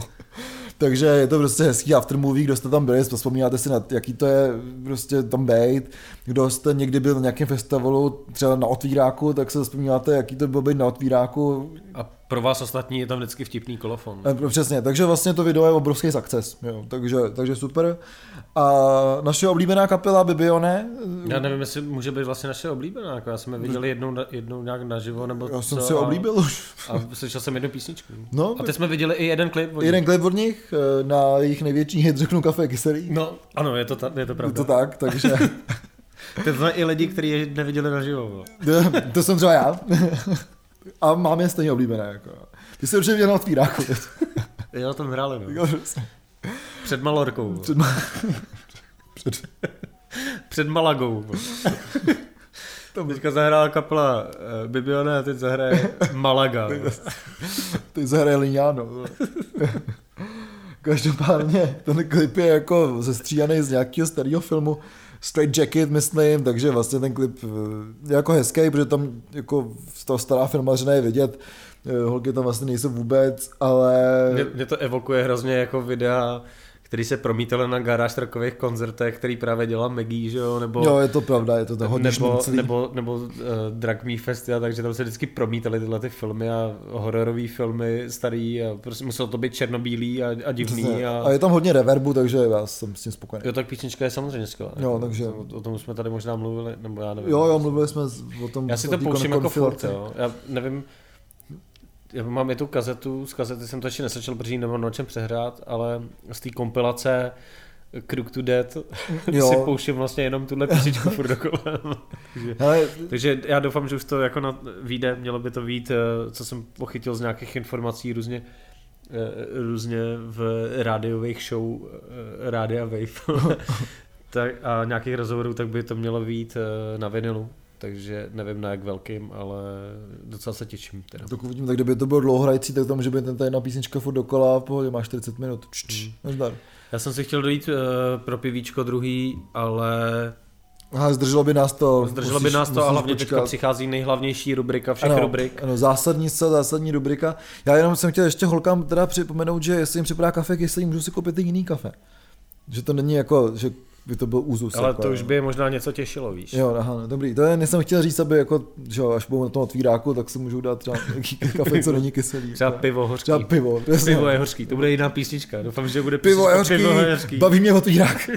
Takže je to prostě hezký aftermovie, kdo jste tam byli, vzpomínáte si na jaký to je prostě tam bejt, kdo jste někdy byl na nějakém festivalu, třeba na otvíráku, tak se vzpomínáte, jaký to bylo být na otvíráku. A pro vás ostatní je tam vždycky vtipný kolofon. Ne? Přesně, takže vlastně to video je obrovský success, jo, takže, takže super. A naše oblíbená kapela Bibione. Já nevím, jestli může být vlastně naše oblíbená, jako já jsem je viděl jednou, jednou nějak naživo, nebo já jsem si oblíbil už. A slyšel jsem jednu písničku. No, a teď jsme viděli i jeden klip od nich. Jeden klip od nich, na jejich největší hit řeknu Kafe Kyselý. No, ano, je to, ta, je to pravda. Je to tak, takže... To jsme i lidi, kteří je neviděli naživo. to, to jsem třeba já. A mám je stejně oblíbené. Jako. Ty jsi určitě na otvíráku. Já tam hráli, no. Před Malorkou. Před, ma... Před... Před Malagou. To teďka zahrála kapela uh, Bibione a teď zahraje Malaga. Teď zahraje Lignano. Každopádně ten klip je jako zestříhaný z nějakého starého filmu. Straight Jacket, myslím, takže vlastně ten klip je jako hezký, protože tam jako z toho stará filmařina je vidět, holky tam vlastně nejsou vůbec, ale... Mě, mě to evokuje hrozně jako videa, který se promítali na garáž trackových koncertech, který právě dělal Maggie, že jo, nebo... Jo, je to pravda, je to tak hodně šmíclý. Nebo, nebo uh, Drag Me Festival, takže tam se vždycky promítali tyhle ty filmy a hororové filmy starý a prostě muselo to být černobílý a, a divný. A... a je tam hodně reverbu, takže já jsem s tím spokojený. Jo, tak písnička je samozřejmě skvělá. Jo, takže... O, o tom jsme tady možná mluvili, nebo já nevím. Jo, jo, mluvili jsme o tom... Já si to pouštím jako furt, jo, já nevím... Já mám i tu kazetu, z kazety jsem to ještě nesečil, protože nemám na čem přehrát, ale z té kompilace Crook to Dead si pouštím vlastně jenom tuhle písničku furt dokola. takže, ale... takže já doufám, že už to jako na, vyjde, mělo by to vyjít, co jsem pochytil z nějakých informací různě, různě v rádiových show Rádia Wave tak, a nějakých rozhovorů, tak by to mělo vyjít na vinilu. Takže nevím na jak velkým, ale docela se těším. Teda. Tak uvidím, tak kdyby to bylo dlouhohrající, tak to může být ten tajná písnička furt dokola, v pohodě má čtyřicet minut. Čč, nazdar. Já jsem si chtěl dojít uh, pro pivíčko druhý, ale... Aha, zdrželo by nás to. Zdrželo musíš, by nás to a hlavně počkat. Teďka přichází nejhlavnější rubrika všech ano, rubrik. Ano, zásadní se, zásadní rubrika. Já jenom jsem chtěl ještě holkám teda připomenout, že jestli jim připadá kafe, jestli jim můžu si koupit jiný kafe. Že to není jako, že by to byl úzus. Ale jako, to už by možná něco těšilo, víš. Jo, aha, no, dobrý. To já jsem chtěl říct, aby jako, že jo, až budu na tom otvíráku, tak si můžu dát třeba nějaký kafe, co není kyselý. Třeba pivo hořký. Třeba pivo. Přesně. Pivo je hořký, to bude jiná písnička. Doufám, že bude pivo je hořký, pivo je hořký. Baví mě otvírák.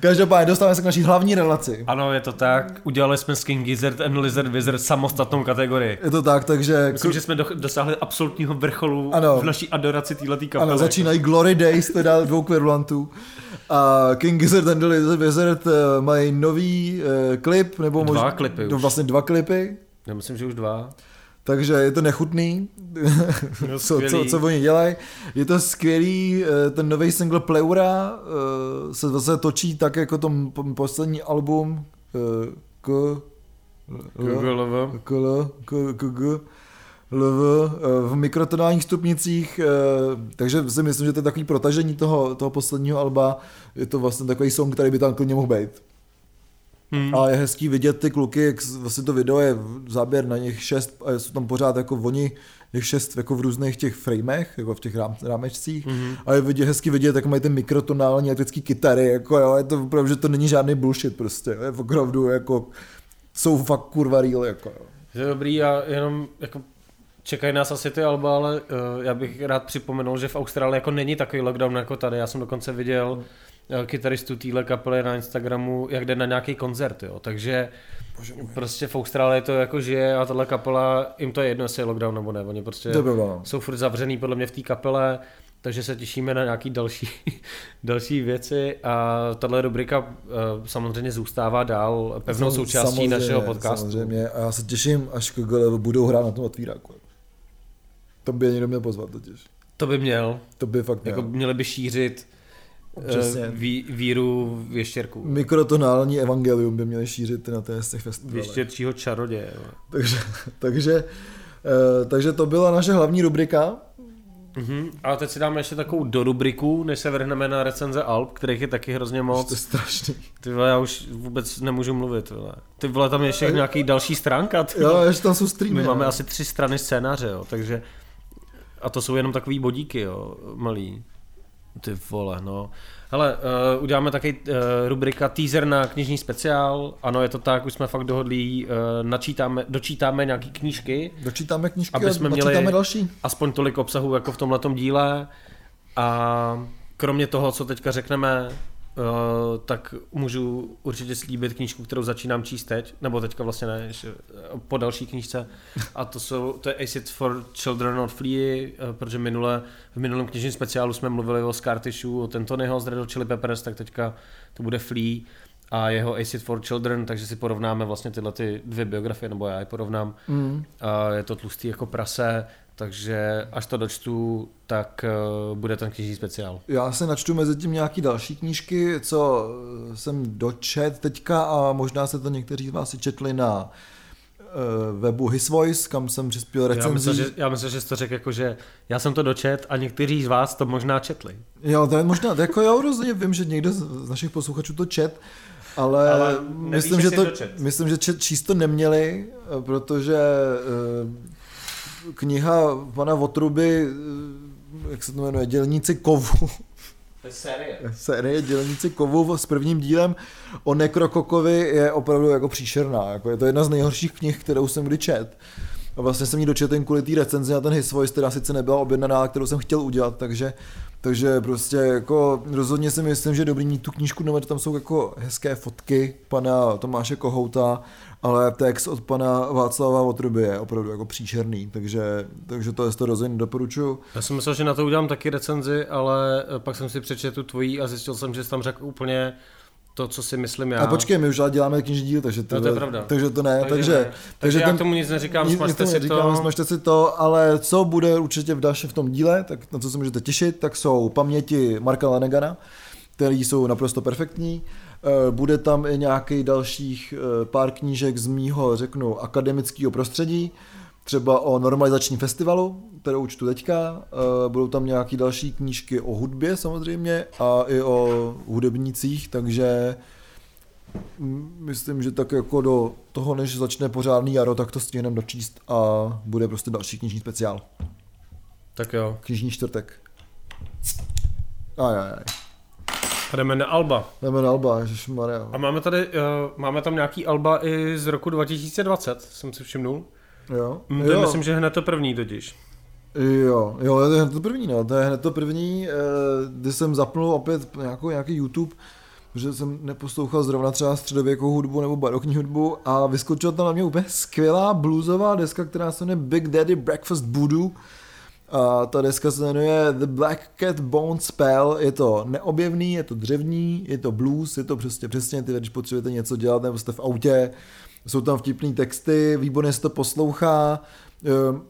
Každopádně dostáváme se k naší hlavní relaci. Ano, je to tak. Udělali jsme s King Gizzard and Lizard Wizard samostatnou kategorii. Je to tak, takže... Myslím, že jsme do, dosáhli absolutního vrcholu ano. v naší adoraci téhletý kapely. Ano, začínají Glory Days, teda dvou kverulantů. A King Gizzard and Lizard Wizard mají nový uh, klip, nebo možná... Dva klipy už. Vlastně dva klipy. Já myslím, že už dva. Takže je to nechutný, no, co, co, co oni dělají. Je to skvělý, ten nový single Pleura se zase točí tak jako tom poslední album K... K... v mikrotonálních stupnicích, takže si myslím, že to je takový protažení toho, toho posledního alba. Je to vlastně takový song, který by tam klidně mohl být. Hmm. A je hezký vidět ty kluky, jak vlastně to video je záběr na nich šest, a jsou tam pořád jako oni, těch šest jako v různých těch framech, jako v těch rám, rámečcích, hmm. a je vidět, hezky vidět, jak mají ty mikrotonální elektrický kytary, jako jo, je to opravdu, že to není žádný bullshit prostě, je opravdu jako, jsou fakt kurva real, jako jo. Dobrý a jenom jako čekají nás asi ty alba, ale uh, já bych rád připomenul, že v Austrálii jako není takový lockdown jako tady, já jsem dokonce viděl hmm. kytaristu téhle kapely na Instagramu, jak jde na nějaký koncert, jo, takže Bože, prostě v Austrálii to jako žije a tahle kapela, jim to je jedno, jestli je lockdown nebo ne, oni prostě jsou furt zavřený podle mě v té kapele, takže se těšíme na nějaký další, další věci a tahle rubrika samozřejmě zůstává dál pevnou součástí našeho podcastu. Samozřejmě, a já se těším, až K G L budou hrát na tom otvíráku. To by je někdo měl pozvat totiž. To by měl. To by fakt měl. Jako měli by šířit Ví, víru věštěrků. Mikrotonální evangelium by měli šířit na těch festivalech. Věštěrčího čaroděje. Takže, takže, takže to byla naše hlavní rubrika. Uhum. A teď si dáme ještě takovou do rubriku, než se vrhneme na recenze alb, kterých je taky hrozně moc. To je strašný. Ty vole, já už vůbec nemůžu mluvit. Vole. Ty vole, tam je ještě nějaký další stránka. Ty. Jo, ještě tam jsou streamy. My máme asi tři strany scénáře, jo, takže... A to jsou jenom takový bodíky, jo, malý. Ty vole, no. Hele, uh, uděláme taky uh, rubrika teaser na knižní speciál. Ano, je to tak, už jsme fakt dohodlí, uh, načítáme, dočítáme nějaký knížky. Dočítáme knížky aby jsme a měli další. Aspoň tolik obsahu jako v tomhletom díle. A kromě toho, co teďka řekneme, uh, tak můžu určitě slíbit knížku, kterou začínám číst teď, nebo teďka vlastně ne, ještě po další knížce. A to, jsou, to je Acid for Children Not Flea, uh, protože minule v minulém knižním speciálu jsme mluvili o Scar Tissue, o Tentonyho z Red Hot Chili Peppers, tak teďka to bude Flea a jeho Acid for Children, takže si porovnáme vlastně tyhle ty dvě biografie, nebo já je porovnám. Mm. A je to tlustý jako prase, takže až to dočtu, tak uh, bude ten knižní speciál. Já se načtu mezi tím nějaký další knížky, co jsem dočet teďka a možná se to někteří z vás si četli na webu His Voice, kam jsem přispěl recenzí. Já myslím, že jsi to řekl jako, že já jsem to dočet a někteří z vás to možná četli. Jo, to je možná, to jako já rozhodně vím, že někdo z našich posluchačů to čet, ale, ale nevíš, myslím, že to, myslím, že číst to neměli, protože eh, kniha pana Votruby, jak se to jmenuje, Dělníci kovu. To je série. Série Dělníci kovu s prvním dílem o Nekrokokovi je opravdu jako příšerná. Jako je to jedna z nejhorších knih, kterou jsem kdy čet. A vlastně jsem ji dočetl jen kvůli té recenzi na ten His Voice, která sice nebyla objednaná, kterou jsem chtěl udělat, takže, takže prostě jako rozhodně si myslím, že je dobrý mít tu knížku, nebo tam jsou jako hezké fotky pana Tomáše Kohouta, ale text od pana Václava Votruby je opravdu jako příšerný, takže, takže to je to rozhodně doporučuju. Já jsem myslel, že na to udělám taky recenzi, ale pak jsem si přečetl tvojí a zjistil jsem, že jsi tam řekl úplně to, co si myslím já. A počkej, my už děláme knižní díl, takže to, no to je pravda. Takže to ne. Takže, takže, ne. takže, takže já ten, tomu nic neříkám, nic, smažte nic si neříkám, to. Smažte si to, ale co bude určitě v dalším v tom díle, tak na co se můžete těšit, tak jsou paměti Marka Lanegana, které jsou naprosto perfektní. Bude tam i nějaký dalších pár knížek z mýho, řeknu, akademického prostředí, třeba o normalizačním festivalu, kterou čtu teďka. Budou tam nějaké další knížky o hudbě samozřejmě a i o hudebnících, takže myslím, že tak jako do toho, než začne pořádný jaro, tak to stihneme dočíst a bude prostě další knižní speciál. Tak jo. Knižní čtvrtek. Aj, aj, aj. A jdeme na alba. Jdeme na alba, ježišmarja. A máme tady, uh, máme tam nějaký alba i z roku dva tisíce dvacet, jsem si všimnul. Jo. To jo. Myslím, že hned to první totiž. Jo, jo, to je hned to první, no. To je hned to první, uh, kdy jsem zapnul opět nějakou, nějaký YouTube, protože jsem neposlouchal zrovna třeba středověkou hudbu nebo barokní hudbu a vyskočila tam na mě úplně skvělá bluesová deska, která se jmenuje Big Daddy Breakfast Voodoo. A ta deska se jmenuje The Black Cat Bone Spell, je to neobjevný, je to dřevní, je to blues, je to prostě přesně, ty, když potřebujete něco dělat nebo jste v autě, jsou tam vtipný texty, výborně se to poslouchá,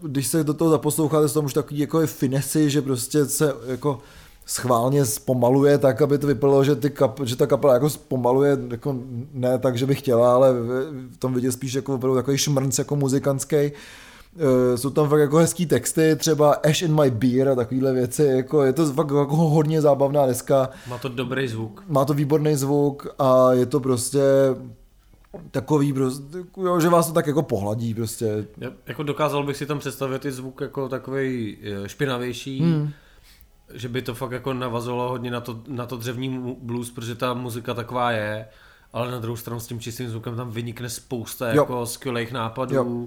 když se do toho zaposloucháte, jsou tam už takový jako finesy, že prostě se jako schválně zpomaluje tak, aby to vypadalo, že, ty kap, že ta kapela jako zpomaluje, jako ne tak, že by chtěla, ale v tom vidět spíš jako opravdu takový šmrnc jako muzikantský. Uh, jsou tam fakt jako hezký texty, třeba Ash in my beer a takovýhle věci, jako je to fakt jako hodně zábavná deska. Má to dobrý zvuk. Má to výborný zvuk a je to prostě takový, prostě, jo, že vás to tak jako pohladí prostě. Já, jako dokázal bych si tam představit i zvuk jako takovej špinavější, hmm. že by to fakt jako navazovalo hodně na to, na to dřevní blues, protože ta muzika taková je, ale na druhou stranu s tím čistým zvukem tam vynikne spousta jo. jako skvělých nápadů. Jo.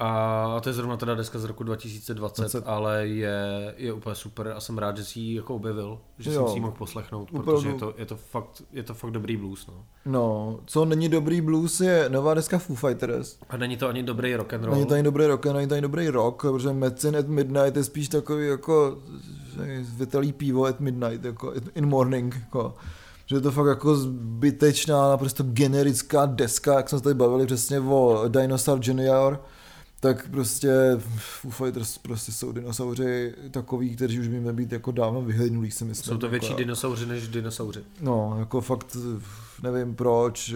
A to je zrovna teda deska z roku dva tisíce dvacet, dvacet ale je, je úplně super a jsem rád, že si ji jako objevil, že jo, jsem si ji mohl poslechnout, opravdu. Protože je to, je, to fakt, je to fakt dobrý blues. No. No, co není dobrý blues je nová deska Foo Fighters. A není to ani dobrý rock'n'roll. Není to ani dobrý rock'n'roll, není to ani dobrý rock, protože Medicine at Midnight je spíš takový jako vytelý pivo at midnight, jako in morning. Jako. Že je to fakt jako zbytečná, naprosto generická deska, jak jsme se tady bavili přesně o Dinosaur junior tak prostě Foo Fighters prostě jsou dinosauři takový, kteří už by měli být jako dávno vyhynulí, si myslím. Jsou to větší jako, dinosauři než dinosauři. No, jako fakt nevím proč.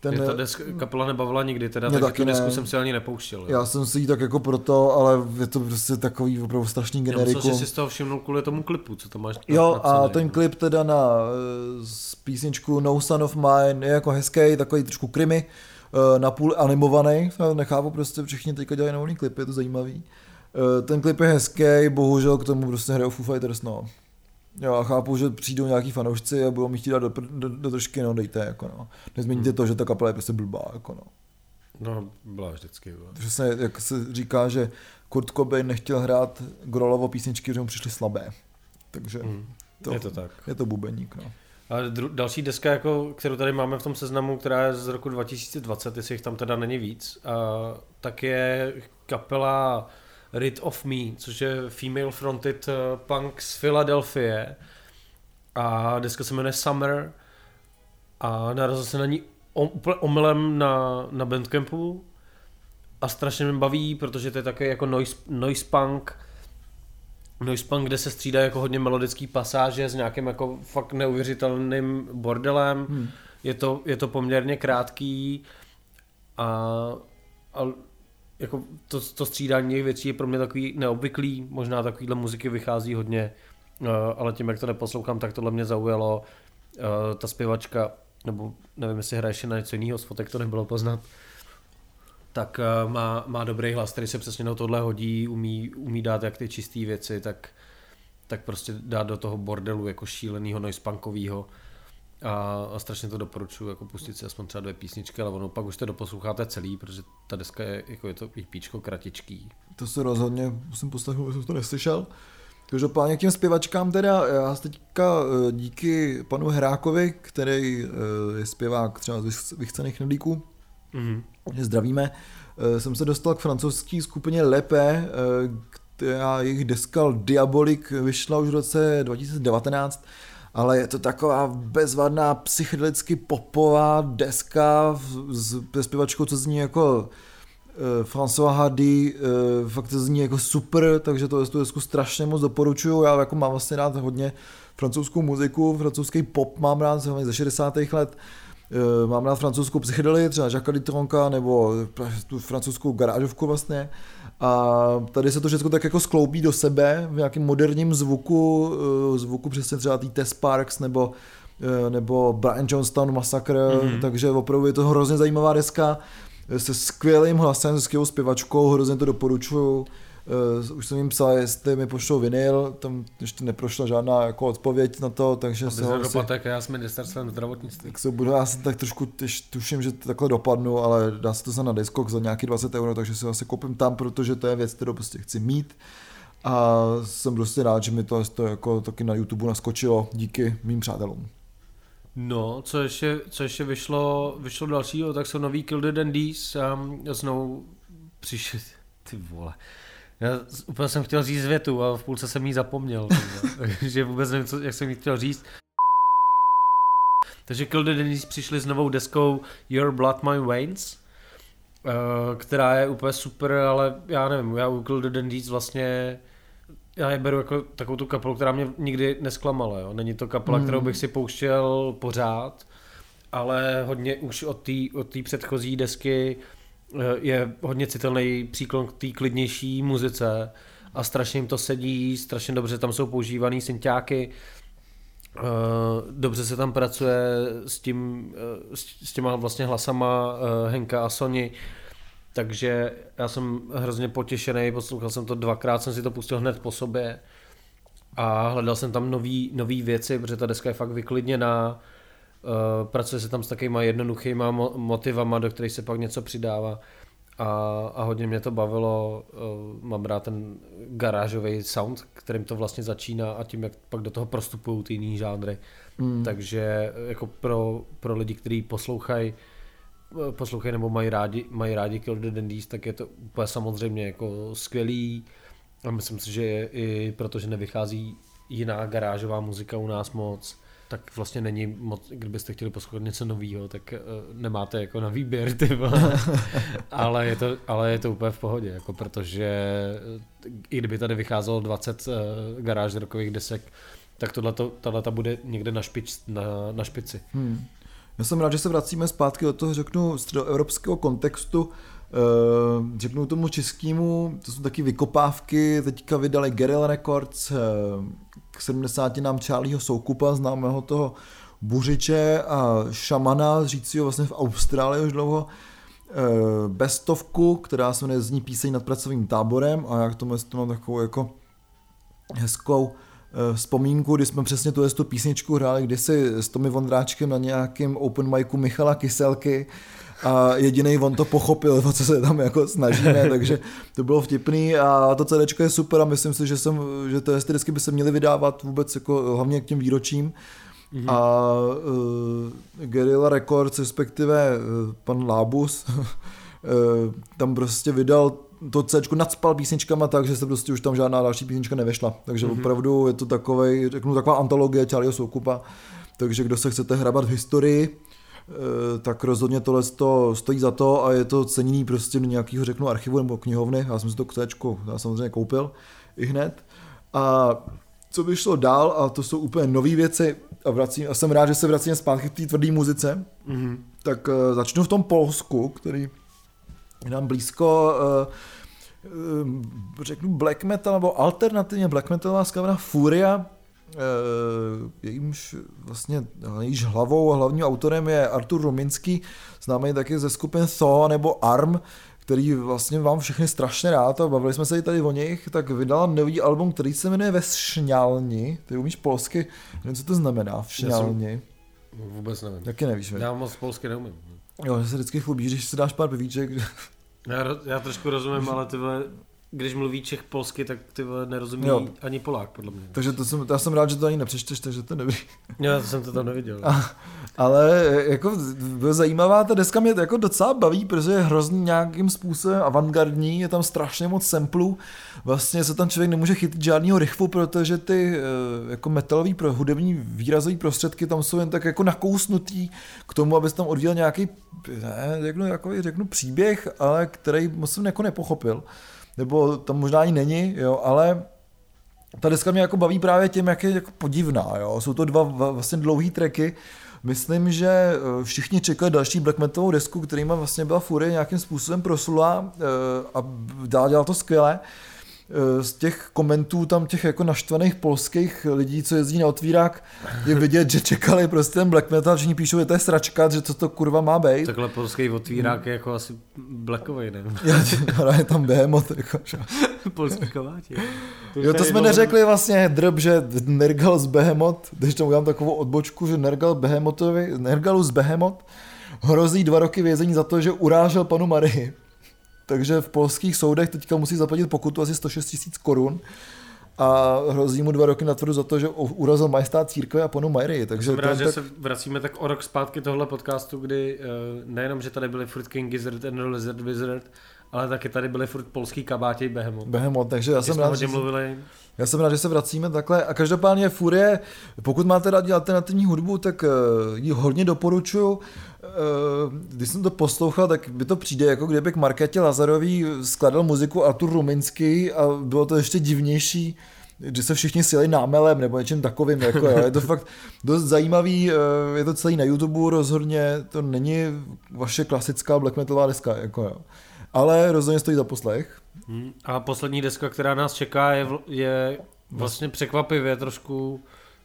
Ten mě ta desk, kapela nebavila nikdy, teda takže tu desku ne. jsem si ani nepouštěl. Já jo. jsem si ji tak jako proto, ale je to prostě takový opravdu strašný generikum. Já jsem si z toho všimnul kvůli tomu klipu, co to máš. Jo, a ten no. klip teda na písničku No Son of Mine je jako hezký, takový trošku krimi, napůl animovaný, nechápu prostě, všichni teďka dělají nový klip, je to zajímavý. Ten klip je hezký, bohužel k tomu prostě hrajou Foo Fighters, no. Jo, a chápu, že přijdou nějaký fanoušci a budou mi chtít dát do, do, do trošky, no dejte, jako no. Nezměníte to, že ta kapela je prostě blbá, jako no. No, byla vždycky. Byla. Přesně, jak se říká, že Kurt Cobain nechtěl hrát Grolovo písničky, že mu přišly slabé. Takže mm. to, je to tak. Je to bubeník, no. A dru- další deska, jako, kterou tady máme v tom seznamu, která je z roku dva tisíce dvacet, jestli jich tam teda není víc, a, tak je kapela Rid of Me, což je female fronted punk z Filadelfie a deska se jmenuje Summer a narazil se na ní om, úplně omylem na, na Bandcampu a strašně mě baví, protože to je takový jako noise, noise punk, noise punk, kde se střídá jako hodně melodický pasáže s nějakým jako fakt neuvěřitelným bordelem, hmm. je to, je to poměrně krátký a, a jako to, to střídání těch věcí je pro mě takový neobvyklý, možná takovýhle muziky vychází hodně, ale tím, jak to neposlouchám, tak tohle mě zaujalo. Ta zpěvačka, nebo nevím, jestli hraje ještě na něco jiného, z fotek to nebylo poznat, tak má, má dobrý hlas, který se přesně do tohle hodí, umí, umí dát jak ty čisté věci, tak, tak prostě dát do toho bordelu jako šílenýho noisepunkovýho. A, a strašně to doporučuji, jako pustit si aspoň třeba dvě písničky, ale ono pak už to doposloucháte celý, protože ta deska je, jako je to píčko kratičký. To se rozhodně, musím poslechnout, že jsem to neslyšel. Každopádně k těm zpěvačkám teda, já teďka díky panu Hrákovi, který je zpěvák třeba z Vychcených nedlíků, mm-hmm. zdravíme, jsem se dostal k francouzské skupině Lepe, která jejich deska Diabolik vyšla už v roce dva tisíce devatenáct, ale je to taková bezvadná psychedelicky popová deska se zpěvačkou, co zní jako e, François Hardy, e, fakt to zní jako super, takže to, tu desku strašně moc doporučuju. Já jako mám vlastně rád hodně francouzskou muziku, francouzský pop mám rád ze šedesátých let, e, mám rád francouzskou psychedelii, třeba Jacques Littronka nebo tu francouzskou garážovku vlastně. A tady se to všechno tak jako skloubí do sebe v nějakém moderním zvuku, zvuku přesně třeba tý Tess Parks nebo, nebo Brian Johnstown Massacre, mm-hmm. takže opravdu je to hrozně zajímavá deska se skvělým hlasem, se skvělou zpěvačkou, hrozně to doporučuju. Už jsem jim psal, jestli mi pošlou vinyl, tam ještě neprošla žádná jako odpověď na to, takže aby se ho asi... Tak já jsem ministerstvem zdravotnictví. Já se tak trošku tuším, že to takhle dopadnu, ale dá se to za na diskok za nějaký dvacet euro, takže si ho asi koupím tam, protože to je věc, kterou prostě chci mít. A jsem prostě rád, že mi to, to jako taky na YouTube naskočilo díky mým přátelům. No, co ještě, co ještě vyšlo, vyšlo dalšího, tak jsou nový Kill the Dandies a znovu přišli, ty vole. Já úplně jsem chtěl říct větu a v půlce jsem jí zapomněl, takže vůbec nevím, co, jak jsem jí chtěl říct. Takže Kill the Denise přišli s novou deskou Your Blood My Veins, která je úplně super, ale já nevím, já u Kill the Denise vlastně, já je beru jako takovou tu kapelu, která mě nikdy nesklamala, jo? Není to kapela, hmm. kterou bych si pouštěl pořád, ale hodně už od té od té předchozí desky je hodně citelný příklon k té klidnější muzice a strašně jim to sedí, strašně dobře tam jsou používaný synťáky, dobře se tam pracuje s, tím, s těma vlastně hlasama Henka a Sony, takže já jsem hrozně potěšený, poslouchal jsem to dvakrát, jsem si to pustil hned po sobě a hledal jsem tam nový, nový věci, protože ta deska je fakt vyklidněná. Uh, pracuje se tam s takovýma jednoduchýma mo- motivama, do kterých se pak něco přidává a, a hodně mě to bavilo, uh, mám rád ten garážový sound, kterým to vlastně začíná a tím, jak pak do toho prostupují ty jiný žánry, mm. takže jako pro, pro lidi, kteří poslouchají poslouchaj nebo mají rádi, mají rádi Kill the Dandies, tak je to úplně samozřejmě jako skvělý a myslím si, že je i protože nevychází jiná garážová muzika u nás moc. tak vlastně není moc, kdybyste chtěli poslouchat něco nového, tak nemáte jako na výběr, ty vole. ale, je to, ale je to úplně v pohodě, jako protože i kdyby tady vycházelo dvacet uh, garáž rokových desek, tak tohleta bude někde na, špič, na, na špici. Hmm. Já jsem rád, že se vracíme zpátky do toho, řeknu, středoevropského kontextu, řeknu tomu českému, to jsou taky vykopávky, teďka vydali Guerrilla Records k sedmdesátinám Charlieho Soukupa, známého toho buřiče a šamana, řícího vlastně v Austrálii už dlouho, bestovku, která se jmenuje Zní píseň nad pracovním táborem, a já k tomu mám takovou jako hezkou vzpomínku, kdy jsme přesně tuhle tu písničku hráli kdysi s Tomi Vondráčkem na nějakém open micu Michala Kyselky a jedinej on to pochopil, o co se tam jako snažíme, takže to bylo vtipný a to CDčko je super a myslím si, že, jsem, že to historicky by se měly vydávat vůbec jako hlavně k těm výročím. Mm-hmm. A uh, Guerrilla Records, respektive uh, pan Lábus uh, tam prostě vydal to céčko, nadspal písničkama tak, že se prostě už tam žádná další písnička nevešla. Takže mm-hmm. opravdu je to takovej, řeknu, taková antologie Charlieho Soukupa. Takže kdo se chcete hrabat v historii, tak rozhodně tohle stojí za to a je to ceněný prostě do nějakého, řeknu, archivu nebo knihovny. Já jsem si to céčko já samozřejmě koupil i hned. A co by šlo dál, a to jsou úplně nové věci a, vracím, a jsem rád, že se vracím zpátky k té tvrdé muzice, mm-hmm. tak uh, začnu v tom Polsku, který je nám blízko, uh, uh, řeknu black metal, nebo alternativně black metalová skladba Furia, uh, jejímž vlastně jejíž hlavou a hlavním autorem je Artur Ruminský, známý taky ze skupin Thaw nebo Arm, který vlastně mám všechny strašně rád a bavili jsme se i tady o nich, tak vydala nový album, který se jmenuje Ve šňálni, ty umíš polsky, nevím, co to znamená, v šňálni. Vůbec nevím. Taky nevíš, ne? Já moc polsky neumím. Jo, že se vždycky chlubíš, když si dáš pár pivíček. Já, já trošku rozumím, ale tyhle, když mluví Čech polsky, tak tyhle nerozumí jo. ani Polák, podle mě. Takže to jsem, já jsem rád, že to ani nepřečteš, takže to neví. Já jsem to tam neviděl. A, ale jako byla zajímavá, ta deska mě jako docela baví, protože je hrozný nějakým způsobem avantgardní, je tam strašně moc samplů. Vlastně se tam člověk nemůže chytit žádnýho rychvu, protože ty jako metalový pro hudební výrazové prostředky tam jsou jen tak jako nakousnutý k tomu, abys tam odvíjel nějaký, ne, řeknu, jako, řeknu příběh, ale který jsem jako nepochopil. Nebo tam možná ani není, jo, ale ta deska mě jako baví právě tím, jak je jako podivná, jo. Jsou to dva vlastně dlouhý tracky. Myslím, že všichni čekali další black metalovou desku, kterýma vlastně byla Fury nějakým způsobem proslula a dělala to skvěle. Z těch komentů tam těch jako naštvaných polských lidí, co jezdí na otvírák, je vidět, že čekali prostě ten black metal, všichni píšou, že to je sračka, že to to kurva má být. Takhle polský otvírák je jako asi blackovej, ne? Já je tam behemoth, jako. Polský kováč, to jo. To jsme neřekli vlastně drb, že Nergal z Behemoth, když tam udělám takovou odbočku, že Nergal Behemotovi, Nergalu z Behemoth hrozí dva roky vězení za to, že urážel panu Marii. Takže v polských soudech teďka musí zaplatit pokutu asi sto šest tisíc korun a hrozí mu dva roky na tvrdu za to, že urazil majestát církve a panu Marii. Takže jsem rád, tak... že se vracíme tak o rok zpátky tohle podcastu, kdy nejenom, že tady byli furt King Gizzard and Lizard Wizard, ale taky tady byly furt polský kabáti Behemoth. Behemoth, takže já jsem, rád, že... já jsem rád, že se vracíme takhle. A každopádně Furie, pokud máte rádi alternativní hudbu, tak ji hodně doporučuju. Když jsem to poslouchal, tak by to přijde, jako kdyby k Markétě Lazarový skladal muziku Artur Ruminský a bylo to ještě divnější, že se všichni sjeli námelem nebo něčím takovým. Jako, je to fakt dost zajímavý, je to celý na YouTube, rozhodně to není vaše klasická black metalová deska. Jako, jo. Ale rozhodně stojí za poslech. Hmm. A poslední deska, která nás čeká, je, je vlastně překvapivě trošku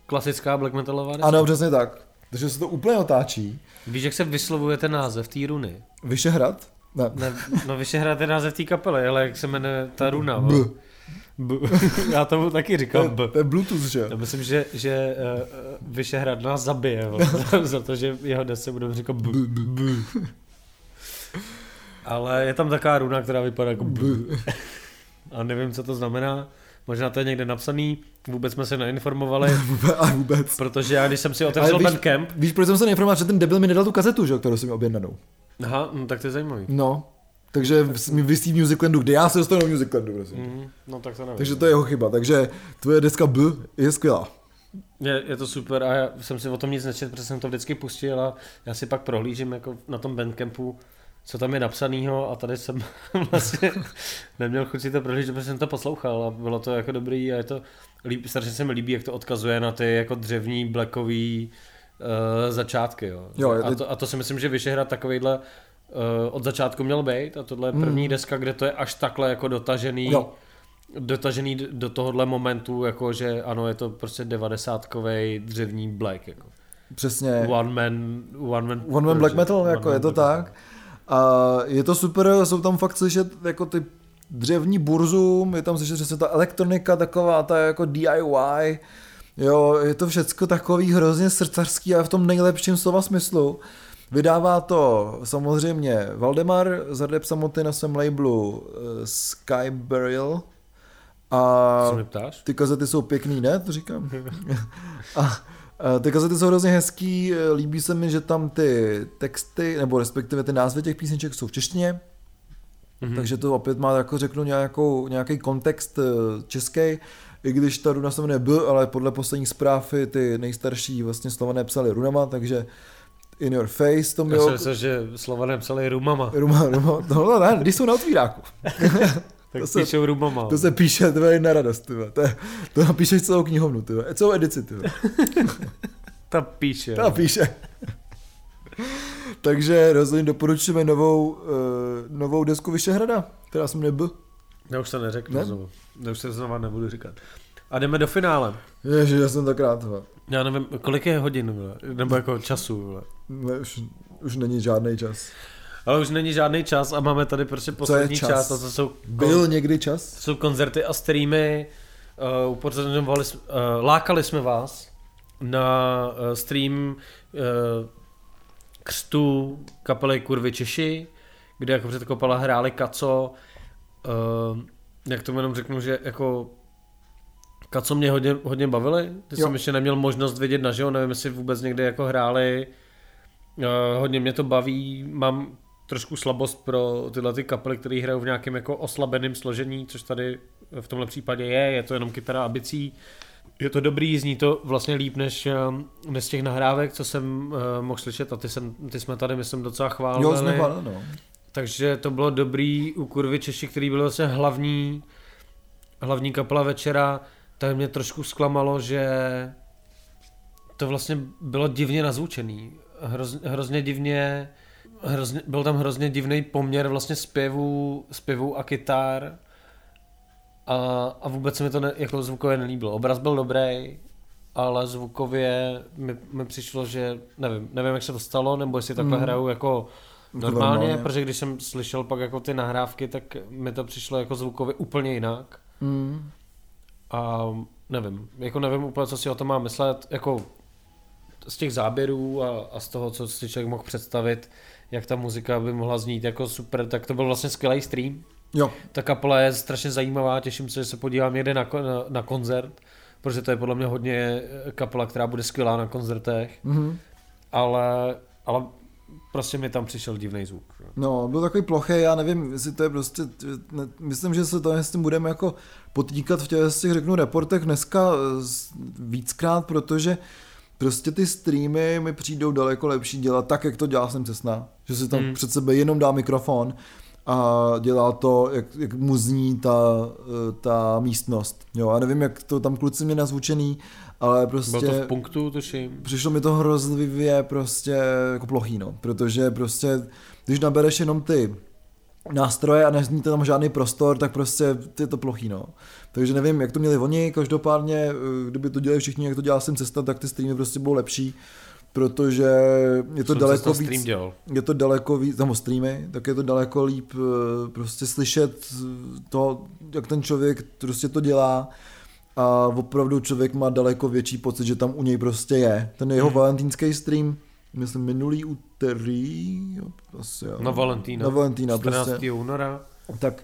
klasická black metalová deska. Ano, přesně tak. Takže se to úplně otáčí. Víš, jak se vyslovuje ten název té runy? Vyšehrad? Ne. ne. No Vyšehrad je název té kapely, ale jak se jmenuje ta runa? B. B. Já tomu taky říkám B. To je Bluetooth, že? Já myslím, že, že Vyšehrad nás zabije za to, že jeho desce budeme říkat B. B. B. Ale je tam taková runa, která vypadá jako B. A nevím, co to znamená. Možná to je někde napsaný. Vůbec jsme se neinformovali. A vůbec. Protože já, když jsem si otevřel Bandcamp... Víš, proč jsem se neinformoval, že ten debil mi nedal tu kazetu, že, kterou jsem měl objednanou. Aha, no, tak to je zajímavý. No, takže mi vysí v Musiclandu, kde já se dostanu do Musiclandu, prosím. Mm, no tak to nevím. Takže to je jeho chyba. Takže tvoje deska B je skvělá. Je, je to super a já jsem si o tom nic nečetl, protože jsem to vždycky pustil a já si pak prohlížím jako na tom Bandcampu, co tam je napsanýho a tady jsem vlastně neměl chuť si to prohlížet, protože jsem to poslouchal a bylo to jako dobrý a je to, líb, strašně se mi líbí, jak to odkazuje na ty jako dřevní, blackový uh, začátky, jo. Jo, je, a, to, a to si myslím, že Vyšehrad takovejhle uh, od začátku měl být a tohle je první hmm. deska, kde to je až takhle jako dotažený. Jo. Dotažený do tohohle momentu, jako že ano, je to prostě devadesátkovej dřevní black. Jako. Přesně. One man, one man, one man black metal, one jako man je to tak. Metal. A je to super, jsou tam fakt slyšet jako ty dřevní burzum, je tam slyšet, že se ta elektronika taková, ta jako D I Y, jo, je to všecko takový hrozně srdcařský a v tom nejlepším slova smyslu. Vydává to samozřejmě Valdemar, Zardeb Samoty na svém labelu Sky Burial. A ty kazety jsou pěkný, ne? To říkám. A ty kazety jsou hrozně hezký, líbí se mi, že tam ty texty, nebo respektive ty názvy těch písniček jsou v češtině, mm-hmm. takže to opět má, jako řeknu, nějakou, nějaký kontext český, i když ta runa se mne byl, ale podle posledních zpráv ty nejstarší vlastně Slované psali runama, takže in your face to mělo... Já jsem myslel, že Slované psali rumama. Ruma, ruma, tohle ne, když jsou na otvíráku. Tak to píšou rubama. To se píše, to je na radost, to, je, to napíšeš celou knihovnu, tyvo. Celou edici. Tyvo. Ta píše. Ta píše. Takže rozhodně doporučujeme novou, uh, novou desku Vyšehrada, která jsem nebyl. Já už to neřeknu ne? znovu, já už se znovu nebudu říkat. A jdeme do finále. Ježiš, já jsem tak rád. He. Já nevím, kolik je hodin, vle? Nebo jako času. Ne, už, už není žádný čas. Ale už není žádný čas a máme tady prostě poslední čas? čas a to jsou kon- byl někdy čas? To jsou koncerty a streamy. Uh, upozorňovali jsme, uh, lákali jsme vás na uh, stream uh, křtu kapely Kurvy Češi, kde jako před kapela hráli Kaco. Uh, jak tomu jenom řeknu, že jako Kaco mě hodně, hodně bavili. Ty jo. Jsem ještě neměl možnost vidět naživo, nevím, jestli vůbec někde jako hráli. Uh, hodně mě to baví, mám trošku slabost pro tyhle ty kapely, které hrajou v nějakém jako oslabeném složení, což tady v tomhle případě je, je to jenom kytara a bicí. Je to dobrý, zní to vlastně líp než, než z těch nahrávek, co jsem uh, mohl slyšet a ty, jsem, ty jsme tady, myslím, docela chválili. Jo, jsme chválili, no. Takže to bylo dobrý u Kurvy Češi, který byl vlastně hlavní, hlavní kapela večera, tak mě trošku zklamalo, že to vlastně bylo divně nazvučený. Hroz, hrozně divně Hrozně, byl tam hrozně divný poměr vlastně zpěvů, zpěvů a kytar a, a vůbec se mi to ne, jako zvukově nelíbilo. Obraz byl dobrý, ale zvukově mi, mi přišlo, že nevím, nevím jak se to stalo, nebo jestli takhle mm. hrajou jako normálně, normálně, protože když jsem slyšel pak jako ty nahrávky, tak mi to přišlo jako zvukově úplně jinak mm. a nevím, jako nevím úplně, co si o tom mám myslet, jako z těch záběrů a, a z toho, co si člověk mohl představit, jak ta muzika by mohla znít jako super, tak to byl vlastně skvělý stream. Jo. Ta kapela je strašně zajímavá, těším se, že se podívám někde na, na, na koncert, protože to je podle mě hodně kapela, která bude skvělá na koncertech, mm-hmm. ale, ale prostě mi tam přišel divný zvuk. No, byl takový plochý, já nevím, jestli to je prostě, ne, myslím, že se to, s tím budeme jako potýkat v těch, těch řeknu, reportech dneska víckrát, protože prostě ty streamy mi přijdou daleko lepší dělat tak, jak to dělá jsem Cesna, že si tam hmm. před sebe jenom dá mikrofon a dělá to, jak, jak mu zní ta, ta místnost. Jo, a nevím, jak to tam kluci mě nazvučený, ale prostě... Bylo to v punktu, tuším. Přišlo mi to hrozlivě prostě jako plochý, no, protože prostě, když nabereš jenom ty nástroje a nezníte tam žádný prostor, tak prostě je to plochý, no. Takže nevím, jak to měli oni, každopádně, kdyby to dělali všichni, jak to dělal jsem Cesta, tak ty streamy prostě budou lepší, protože je to jsem daleko víc, dělal. je to daleko víc, tam streamy, tak je to daleko líp prostě slyšet to, jak ten člověk prostě to dělá a opravdu člověk má daleko větší pocit, že tam u něj prostě je. Ten jeho hmm. valentínský stream, myslím minulý úterý, asi, na Valentína, na Valentína čtrnáctého února, prostě, tak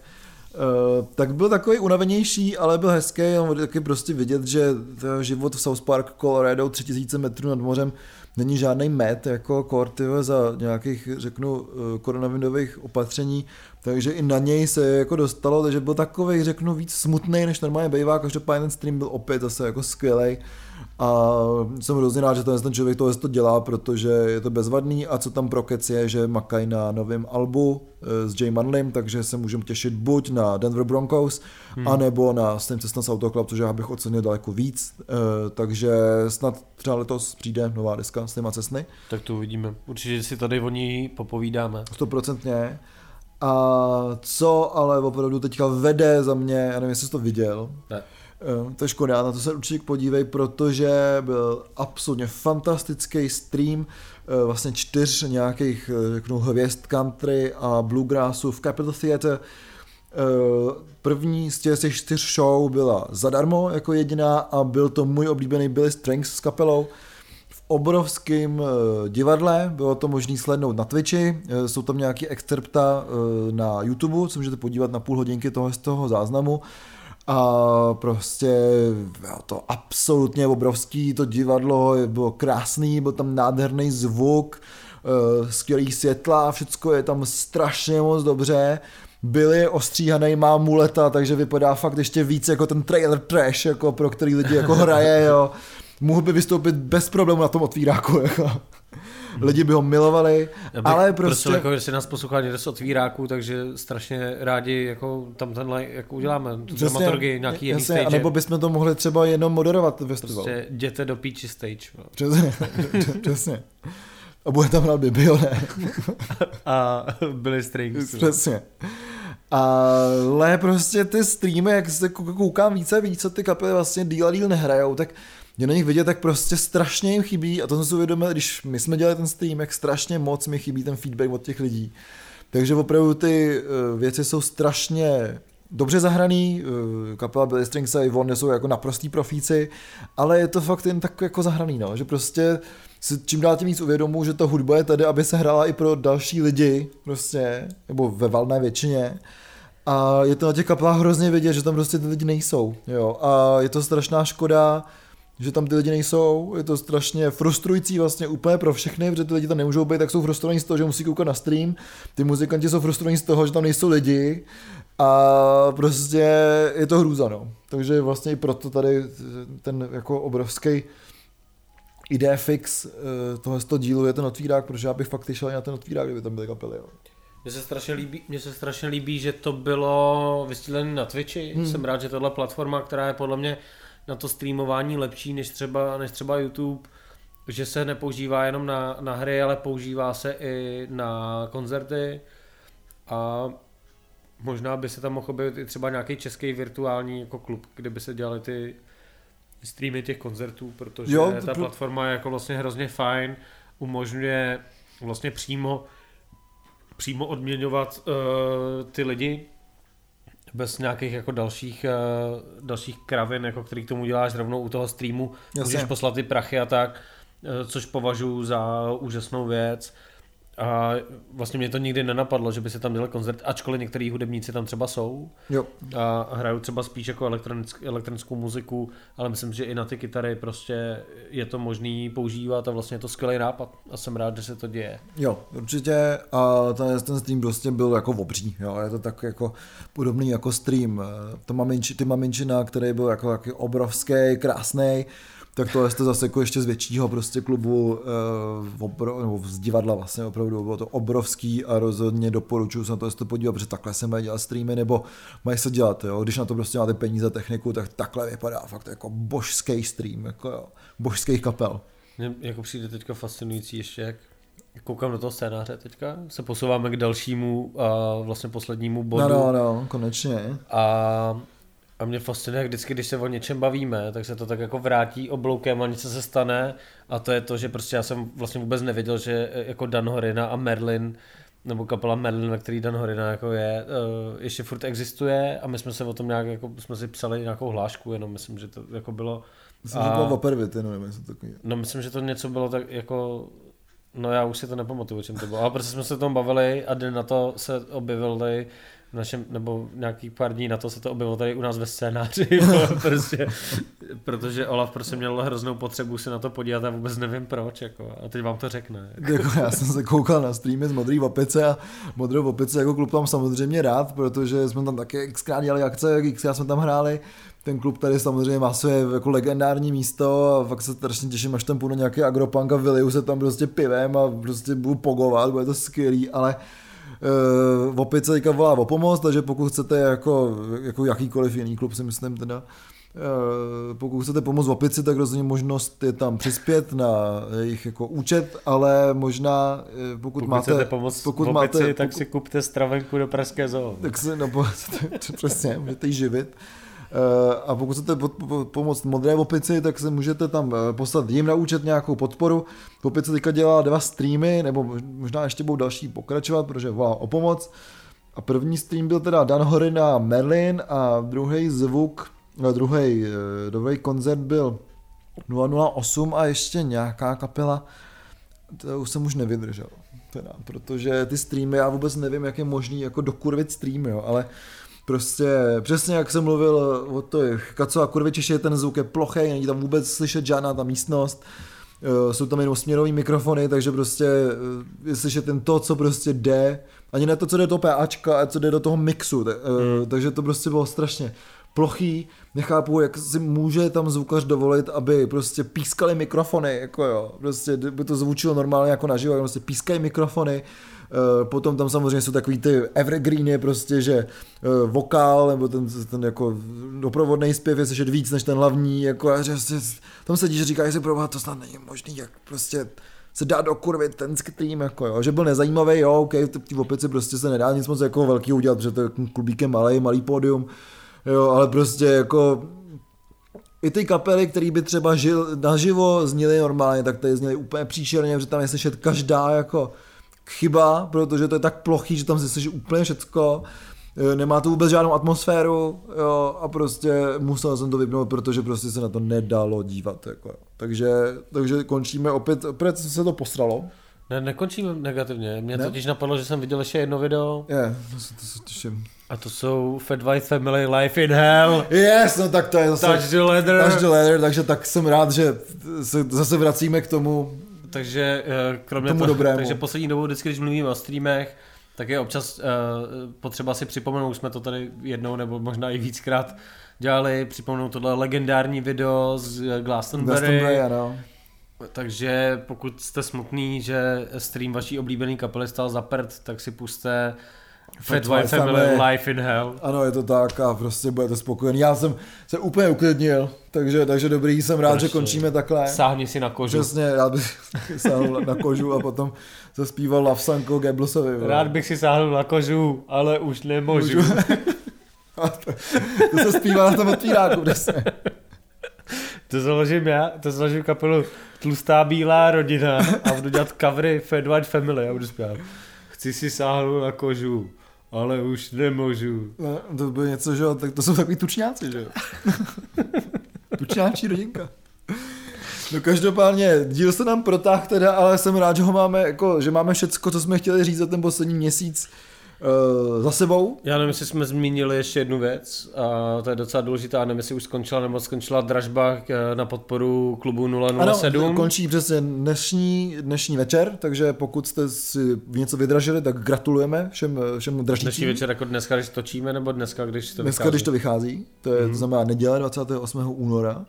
Uh, tak byl takový unavenější, ale byl hezký, on taky prostě vidět, že život v South Park Colorado tři tisíce metrů nad mořem není žádný met, jako kor, tyhle, za nějakých, řeknu, koronavinových opatření Takže i na něj se jako dostalo, takže byl takovej, řeknu, víc smutnej, než normálně bývá. Každopádně ten stream byl opět zase jako skvělej. A jsem hrozně rád, že ten, ten člověk tohle to dělá, protože je to bezvadný. A co tam pro kec je, že makají na novém albu s Jay Manlim, takže se můžeme těšit buď na Denver Broncos, hmm. anebo na Slim Cessna Auto Club, což já bych ocenil daleko víc. Takže snad třeba letos přijde nová deska Slima Cessny. Tak to uvidíme. Určitě si tady o ní popovídáme. sto procent. A co ale opravdu teďka vede za mě, já nevím, jestli jsi to viděl, ne. To je škoda, na to se určitě podívej, protože byl absolutně fantastický stream vlastně čtyř nějakých, řeknu, hvězd country a bluegrassu v Capitol Theatre. První z těch čtyř show byla zadarmo jako jediná a byl to můj oblíbený Billy Strings s kapelou. Obrovským divadle, bylo to možné slednout na Twitchi, jsou tam nějaké excerpta na YouTube, co můžete podívat na půl hodinky toho z toho záznamu a prostě to absolutně obrovský, to divadlo bylo krásný, byl tam nádherný zvuk, skvělý světla, všecko je tam strašně moc dobře. Billy ostříhaný, má muleta, takže vypadá fakt ještě víc jako ten trailer trash, jako pro který lidi jako hraje, jo. Mohl by vystoupit bez problému na tom otvíráku. Jako. Lidi by ho milovali, ale prostě... Prostě jako, si nás poslouchá někde z otvíráku, takže strašně rádi jako tam tenhle jako uděláme, dramaturgy, nějaký jiný stage. A nebo bychom to mohli třeba jenom moderovat festival. Prostě jděte do píči stage. Přesně, přesně. A bude tam rád Bibione. A Billy Strings. Přesně. Ale prostě ty streamy, jak se koukám více a více, ty kapely vlastně díl a díl nehrajou, tak mě na nich vidět, tak prostě strašně jim chybí a to jsem si uvědomil, když my jsme dělali ten stream, jak strašně moc mi chybí ten feedback od těch lidí. Takže opravdu ty věci jsou strašně dobře zahraný, kapela Billy Strings a Yvonne jsou jako naprostý profíci, ale je to fakt jen tak jako zahraný, no, že prostě si čím dál tím víc uvědomuji, že ta hudba je tady, aby se hrála i pro další lidi, prostě, nebo ve valné většině. A je to na těch kapelách hrozně vidět, že tam prostě ty lidi nejsou, jo, a je to strašná škoda, že tam ty lidi nejsou, je to strašně frustrující vlastně úplně pro všechny, protože ty lidi tam nemůžou být, tak jsou frustrovaní z toho, že musí koukat na stream, ty muzikanti jsou frustrovaní z toho, že tam nejsou lidi a prostě je to hrůza, no. Takže vlastně i proto tady ten jako obrovský idea fix tohoto dílu je ten otvírák, protože já bych fakt šel na ten otvírák, kdyby tam byly kapely, jo. Mně se strašně líbí, mně se strašně líbí, že to bylo vysílené na Twitchi, hmm. Jsem rád, že tohle platforma, která je podle mě na to streamování lepší než třeba, než třeba YouTube, že se nepoužívá jenom na, na hry, ale používá se i na koncerty a možná by se tam mohl objevit i třeba nějaký český virtuální jako klub, kde by se dělaly ty streamy těch koncertů, protože jo, ta pro... platforma je jako vlastně hrozně fajn, umožňuje vlastně přímo, přímo odměňovat uh, ty lidi, bez nějakých jako dalších, uh, dalších kravin, jako který k tomu děláš rovnou u toho streamu. Jasně. Můžeš poslat ty prachy a tak, uh, což považuji za úžasnou věc. A vlastně mě to nikdy nenapadlo, že by se tam dělal koncert, ačkoliv některý hudebníci tam třeba jsou. Jo. A hrajou třeba spíš jako elektronick, elektronickou muziku, ale myslím, že i na ty kytary prostě je to možný používat a vlastně je to skvělý nápad a jsem rád, že se to děje. Jo, určitě a ten, ten stream prostě byl jako obří, jo, je to tak jako podobný jako stream, to maminči, ty maminčina, který byl jako, jako obrovský, krásný. Tak tohle jste zase jako ještě z většího prostě klubu eh, obro, nebo z divadla vlastně opravdu, bylo to obrovský a rozhodně doporučuji se na to, jestli to podívat, protože takhle se mají dělat streamy nebo mají se dělat, jo, když na to prostě máte peníze, techniku, tak takhle vypadá fakt jako božský stream, jako jo, božských kapel. Mně jako přijde teďka fascinující ještě, jak koukám do toho scénáře teďka, se posouváme k dalšímu a vlastně poslednímu bodu. No, no, no, konečně. A... A mě fascinuje, vždycky, když se o něčem bavíme, tak se to tak jako vrátí obloukem a něco se stane. A to je to, že prostě já jsem vlastně vůbec nevěděl, že jako Dan Horina a Merlin, nebo kapela Merlin, na který Dan Horina jako je, ještě furt existuje. A my jsme se o tom nějak, jako jsme si psali nějakou hlášku, jenom myslím, že to jako bylo... Myslím, a... že to bylo vapervity, nevím, jestli to takový. No myslím, že to něco bylo tak jako... No já už si to nepamatuju, o čem to bylo. Ale prostě jsme se o tom bavili a den na to se objevil tady našem, nebo nějaký pár dní na to se to objevilo tady u nás ve scénáři, prostě, protože Olaf prostě měl hroznou potřebu se na to podívat a vůbec nevím proč, jako, a teď vám to řekne. Jako. Jako já jsem se koukal na streamy z Modrý Vapice a Modrou Vapice jako klub tam samozřejmě rád, protože jsme tam taky xkrát dělali akce, xkrát jsme tam hráli. Ten klub tady samozřejmě má své jako legendární místo a fakt se strašně těším, až tam půjdu nějaký agropunk a vyliju se tam prostě pivem a prostě budu pogovat, bude to skvělý, ale uh, Opice teďka volá o pomoc, takže pokud chcete jako, jako jakýkoliv jiný klub si myslím teda, uh, pokud chcete pomoct Opici, tak rozhodně možnost je tam přispět na jejich jako účet, ale možná pokud, pokud máte... Chcete pomoct pokud Opici, máte, tak pokud, si kupte stravenku do Pražské zoo. Tak si, no přesně, můžete ji živit. A pokud chcete pomoct Modré Opici, tak se můžete tam poslat jim na účet nějakou podporu. Opice teďka dělá dva streamy, nebo možná ještě budou další pokračovat, protože volá o pomoc. A první stream byl teda Dan Horina Merlin a druhý zvuk, druhý dobrý koncert byl nula nula osm a ještě nějaká kapela. To už jsem už nevydržel, teda, protože ty streamy, já vůbec nevím, jak je možný jako dokurvit streamy, jo, ale prostě přesně jak jsem mluvil o těch Kaco a Kurvičiši, ten zvuk je plochý, není tam vůbec slyšet žádná ta místnost, jsou tam jenom směrový mikrofony, takže prostě je slyšet jen to, co prostě jde, ani ne to, co jde do PAčka, ale co jde do toho mixu, takže to prostě bylo strašně plochý, nechápu, jak si může tam zvukař dovolit, aby prostě pískali mikrofony, jako jo, prostě by to zvučilo normálně jako naživo, prostě pískají mikrofony. Potom tam samozřejmě jsou takový ty evergreeny, prostě, že vokál nebo ten, ten jako doprovodný zpěv je slyšet víc než ten hlavní, jako, že tam sedíš a říkáš si, proboha, to snad není možný, jak prostě se dá dokurvit ten stream, jako jo, že byl nezajímavý, jo, ok, v Opici prostě se nedá nic moc jako velký udělat, protože to je klubíkem malý, malý pódium, jo, ale prostě jako i ty kapely, které by třeba žil, naživo zněly normálně, tak tady zněly úplně příšerně, protože tam je slyšet každá jako chyba, protože to je tak plochý, že tam slyšíš úplně všecko, nemá to vůbec žádnou atmosféru, jo, a prostě musel jsem to vypnout, protože prostě se na to nedalo dívat. Jako. Takže, takže končíme opět, opět se to posralo. Ne, nekončíme negativně, mě ne? totiž napadlo, že jsem viděl ještě jedno video. Je, to se, to se těším. A to jsou Fat White Family Life in Hell. Yes, no tak to je zase Touch the Leather. Touch the Leather, takže tak jsem rád, že se zase vracíme k tomu. Takže kromě tomu toho, dobrému. Takže poslední dobou vždycky, když mluvíme o streamech, tak je občas uh, potřeba si připomenout, jsme to tady jednou nebo možná i víckrát dělali, připomenout tohle legendární video z Glastonbury. Glastonbury, ano. Takže pokud jste smutný, že stream vaší oblíbený kapely stál za prd, tak si puste Fat White Family Life in Hell. Ano, je to tak a prostě budete spokojený. Já jsem se úplně uklidnil, takže, takže dobrý, jsem rád, Proč že končíme takhle. Sáhni si na kožu. Přesně, já bych sáhl na kožu a potom se zpíval Love Sanko Geblusovi. Rád bych si sáhl na kožu, ale už nemůžu. to, to se zpívá na tom otvíráku, kde se. To založím já, to založím kapelu Tlustá bílá rodina a budu dělat covery Fat White Family a budu zpívat. Chci si sáhnu na kožu, ale už nemůžu. No, to bylo něco, že jo, tak to jsou takový tučňáci, že jo. Tučňáčí rodinka. No každopádně, díl se nám protáh teda, ale jsem rád, že ho máme, jako, že máme všecko, co jsme chtěli říct za ten poslední měsíc uh, za sebou. Já nevím, jestli jsme zmínili ještě jednu věc, a to je docela důležitá, nevím, jestli už skončila, nebo skončila dražba na podporu klubu nula nula sedm. Ano, končí přesně dnešní, dnešní večer, takže pokud jste si něco vydražili, tak gratulujeme všem, všem dražícím. Dnešní večer jako dneska, když točíme, nebo dneska, když to dneska, vychází? Dneska, když to vychází, to je, mm-hmm. to znamená neděle dvacátého osmého února.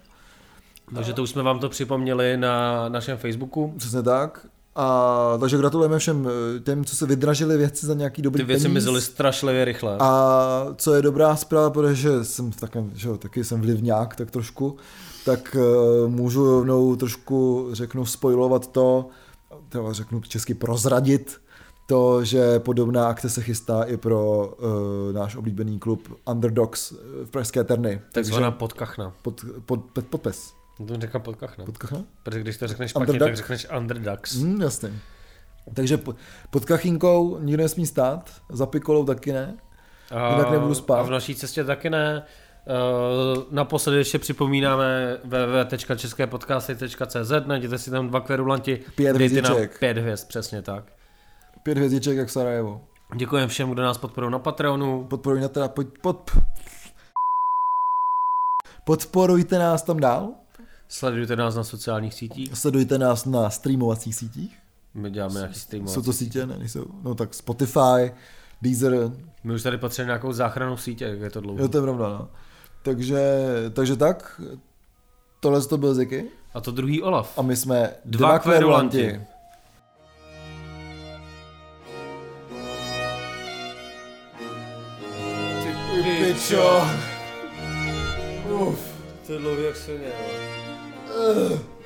Takže to už jsme vám to připomněli na našem Facebooku. Přesně tak. A takže gratulujeme všem těm, co se vydražili věci za nějaký dobrý peníz. Ty věci peníz. Mizely strašlivě rychle. A co je dobrá zpráva, protože jsem taky, že jo, taky jsem vlivňák, tak trošku, tak uh, můžu rovnou trošku, řeknu, spoilovat to, třeba řeknu česky prozradit to, že podobná akce se chystá i pro uh, náš oblíbený klub Underdogs v Pražské Eternii. Takzvaná Podkachna. Pod, pod, pod, podpes. To říkám Podkachna. Podkachna? Protože když to řekneš špatně, tak řekneš Underdogs. Mm, jasně. Takže pod Kachínkou nikdo nesmí stát, za Pikolou taky ne, jinak nebudu spát. A v naší cestě taky ne. Naposledy ještě připomínáme w w w tečka české podcasty tečka cz, najděte si tam Dva kvérulanti, dejte nám pět hvězd, přesně tak. Pět hvězdiček jak Sarajevo. Děkujeme všem, kdo nás podporují na Patreonu. Podporujte teda, pod, pod, podporujte nás tam dál. Sledujte nás na sociálních sítích. Sledujte nás na streamovacích sítích. My děláme nějaký streamovací. Jsou to sítě? Ne, nejsou. No tak Spotify, Deezer. My už tady patříme nějakou záchranou sítě, jak je to dlouho. Jo, to je pravda, no. Takže, takže tak, tohle to byl Ziki. A to druhý Olaf. A my jsme dva, dva kvérulanti. kvérulanti. Pičo. Uf. To je dlouhý jak silně, ale...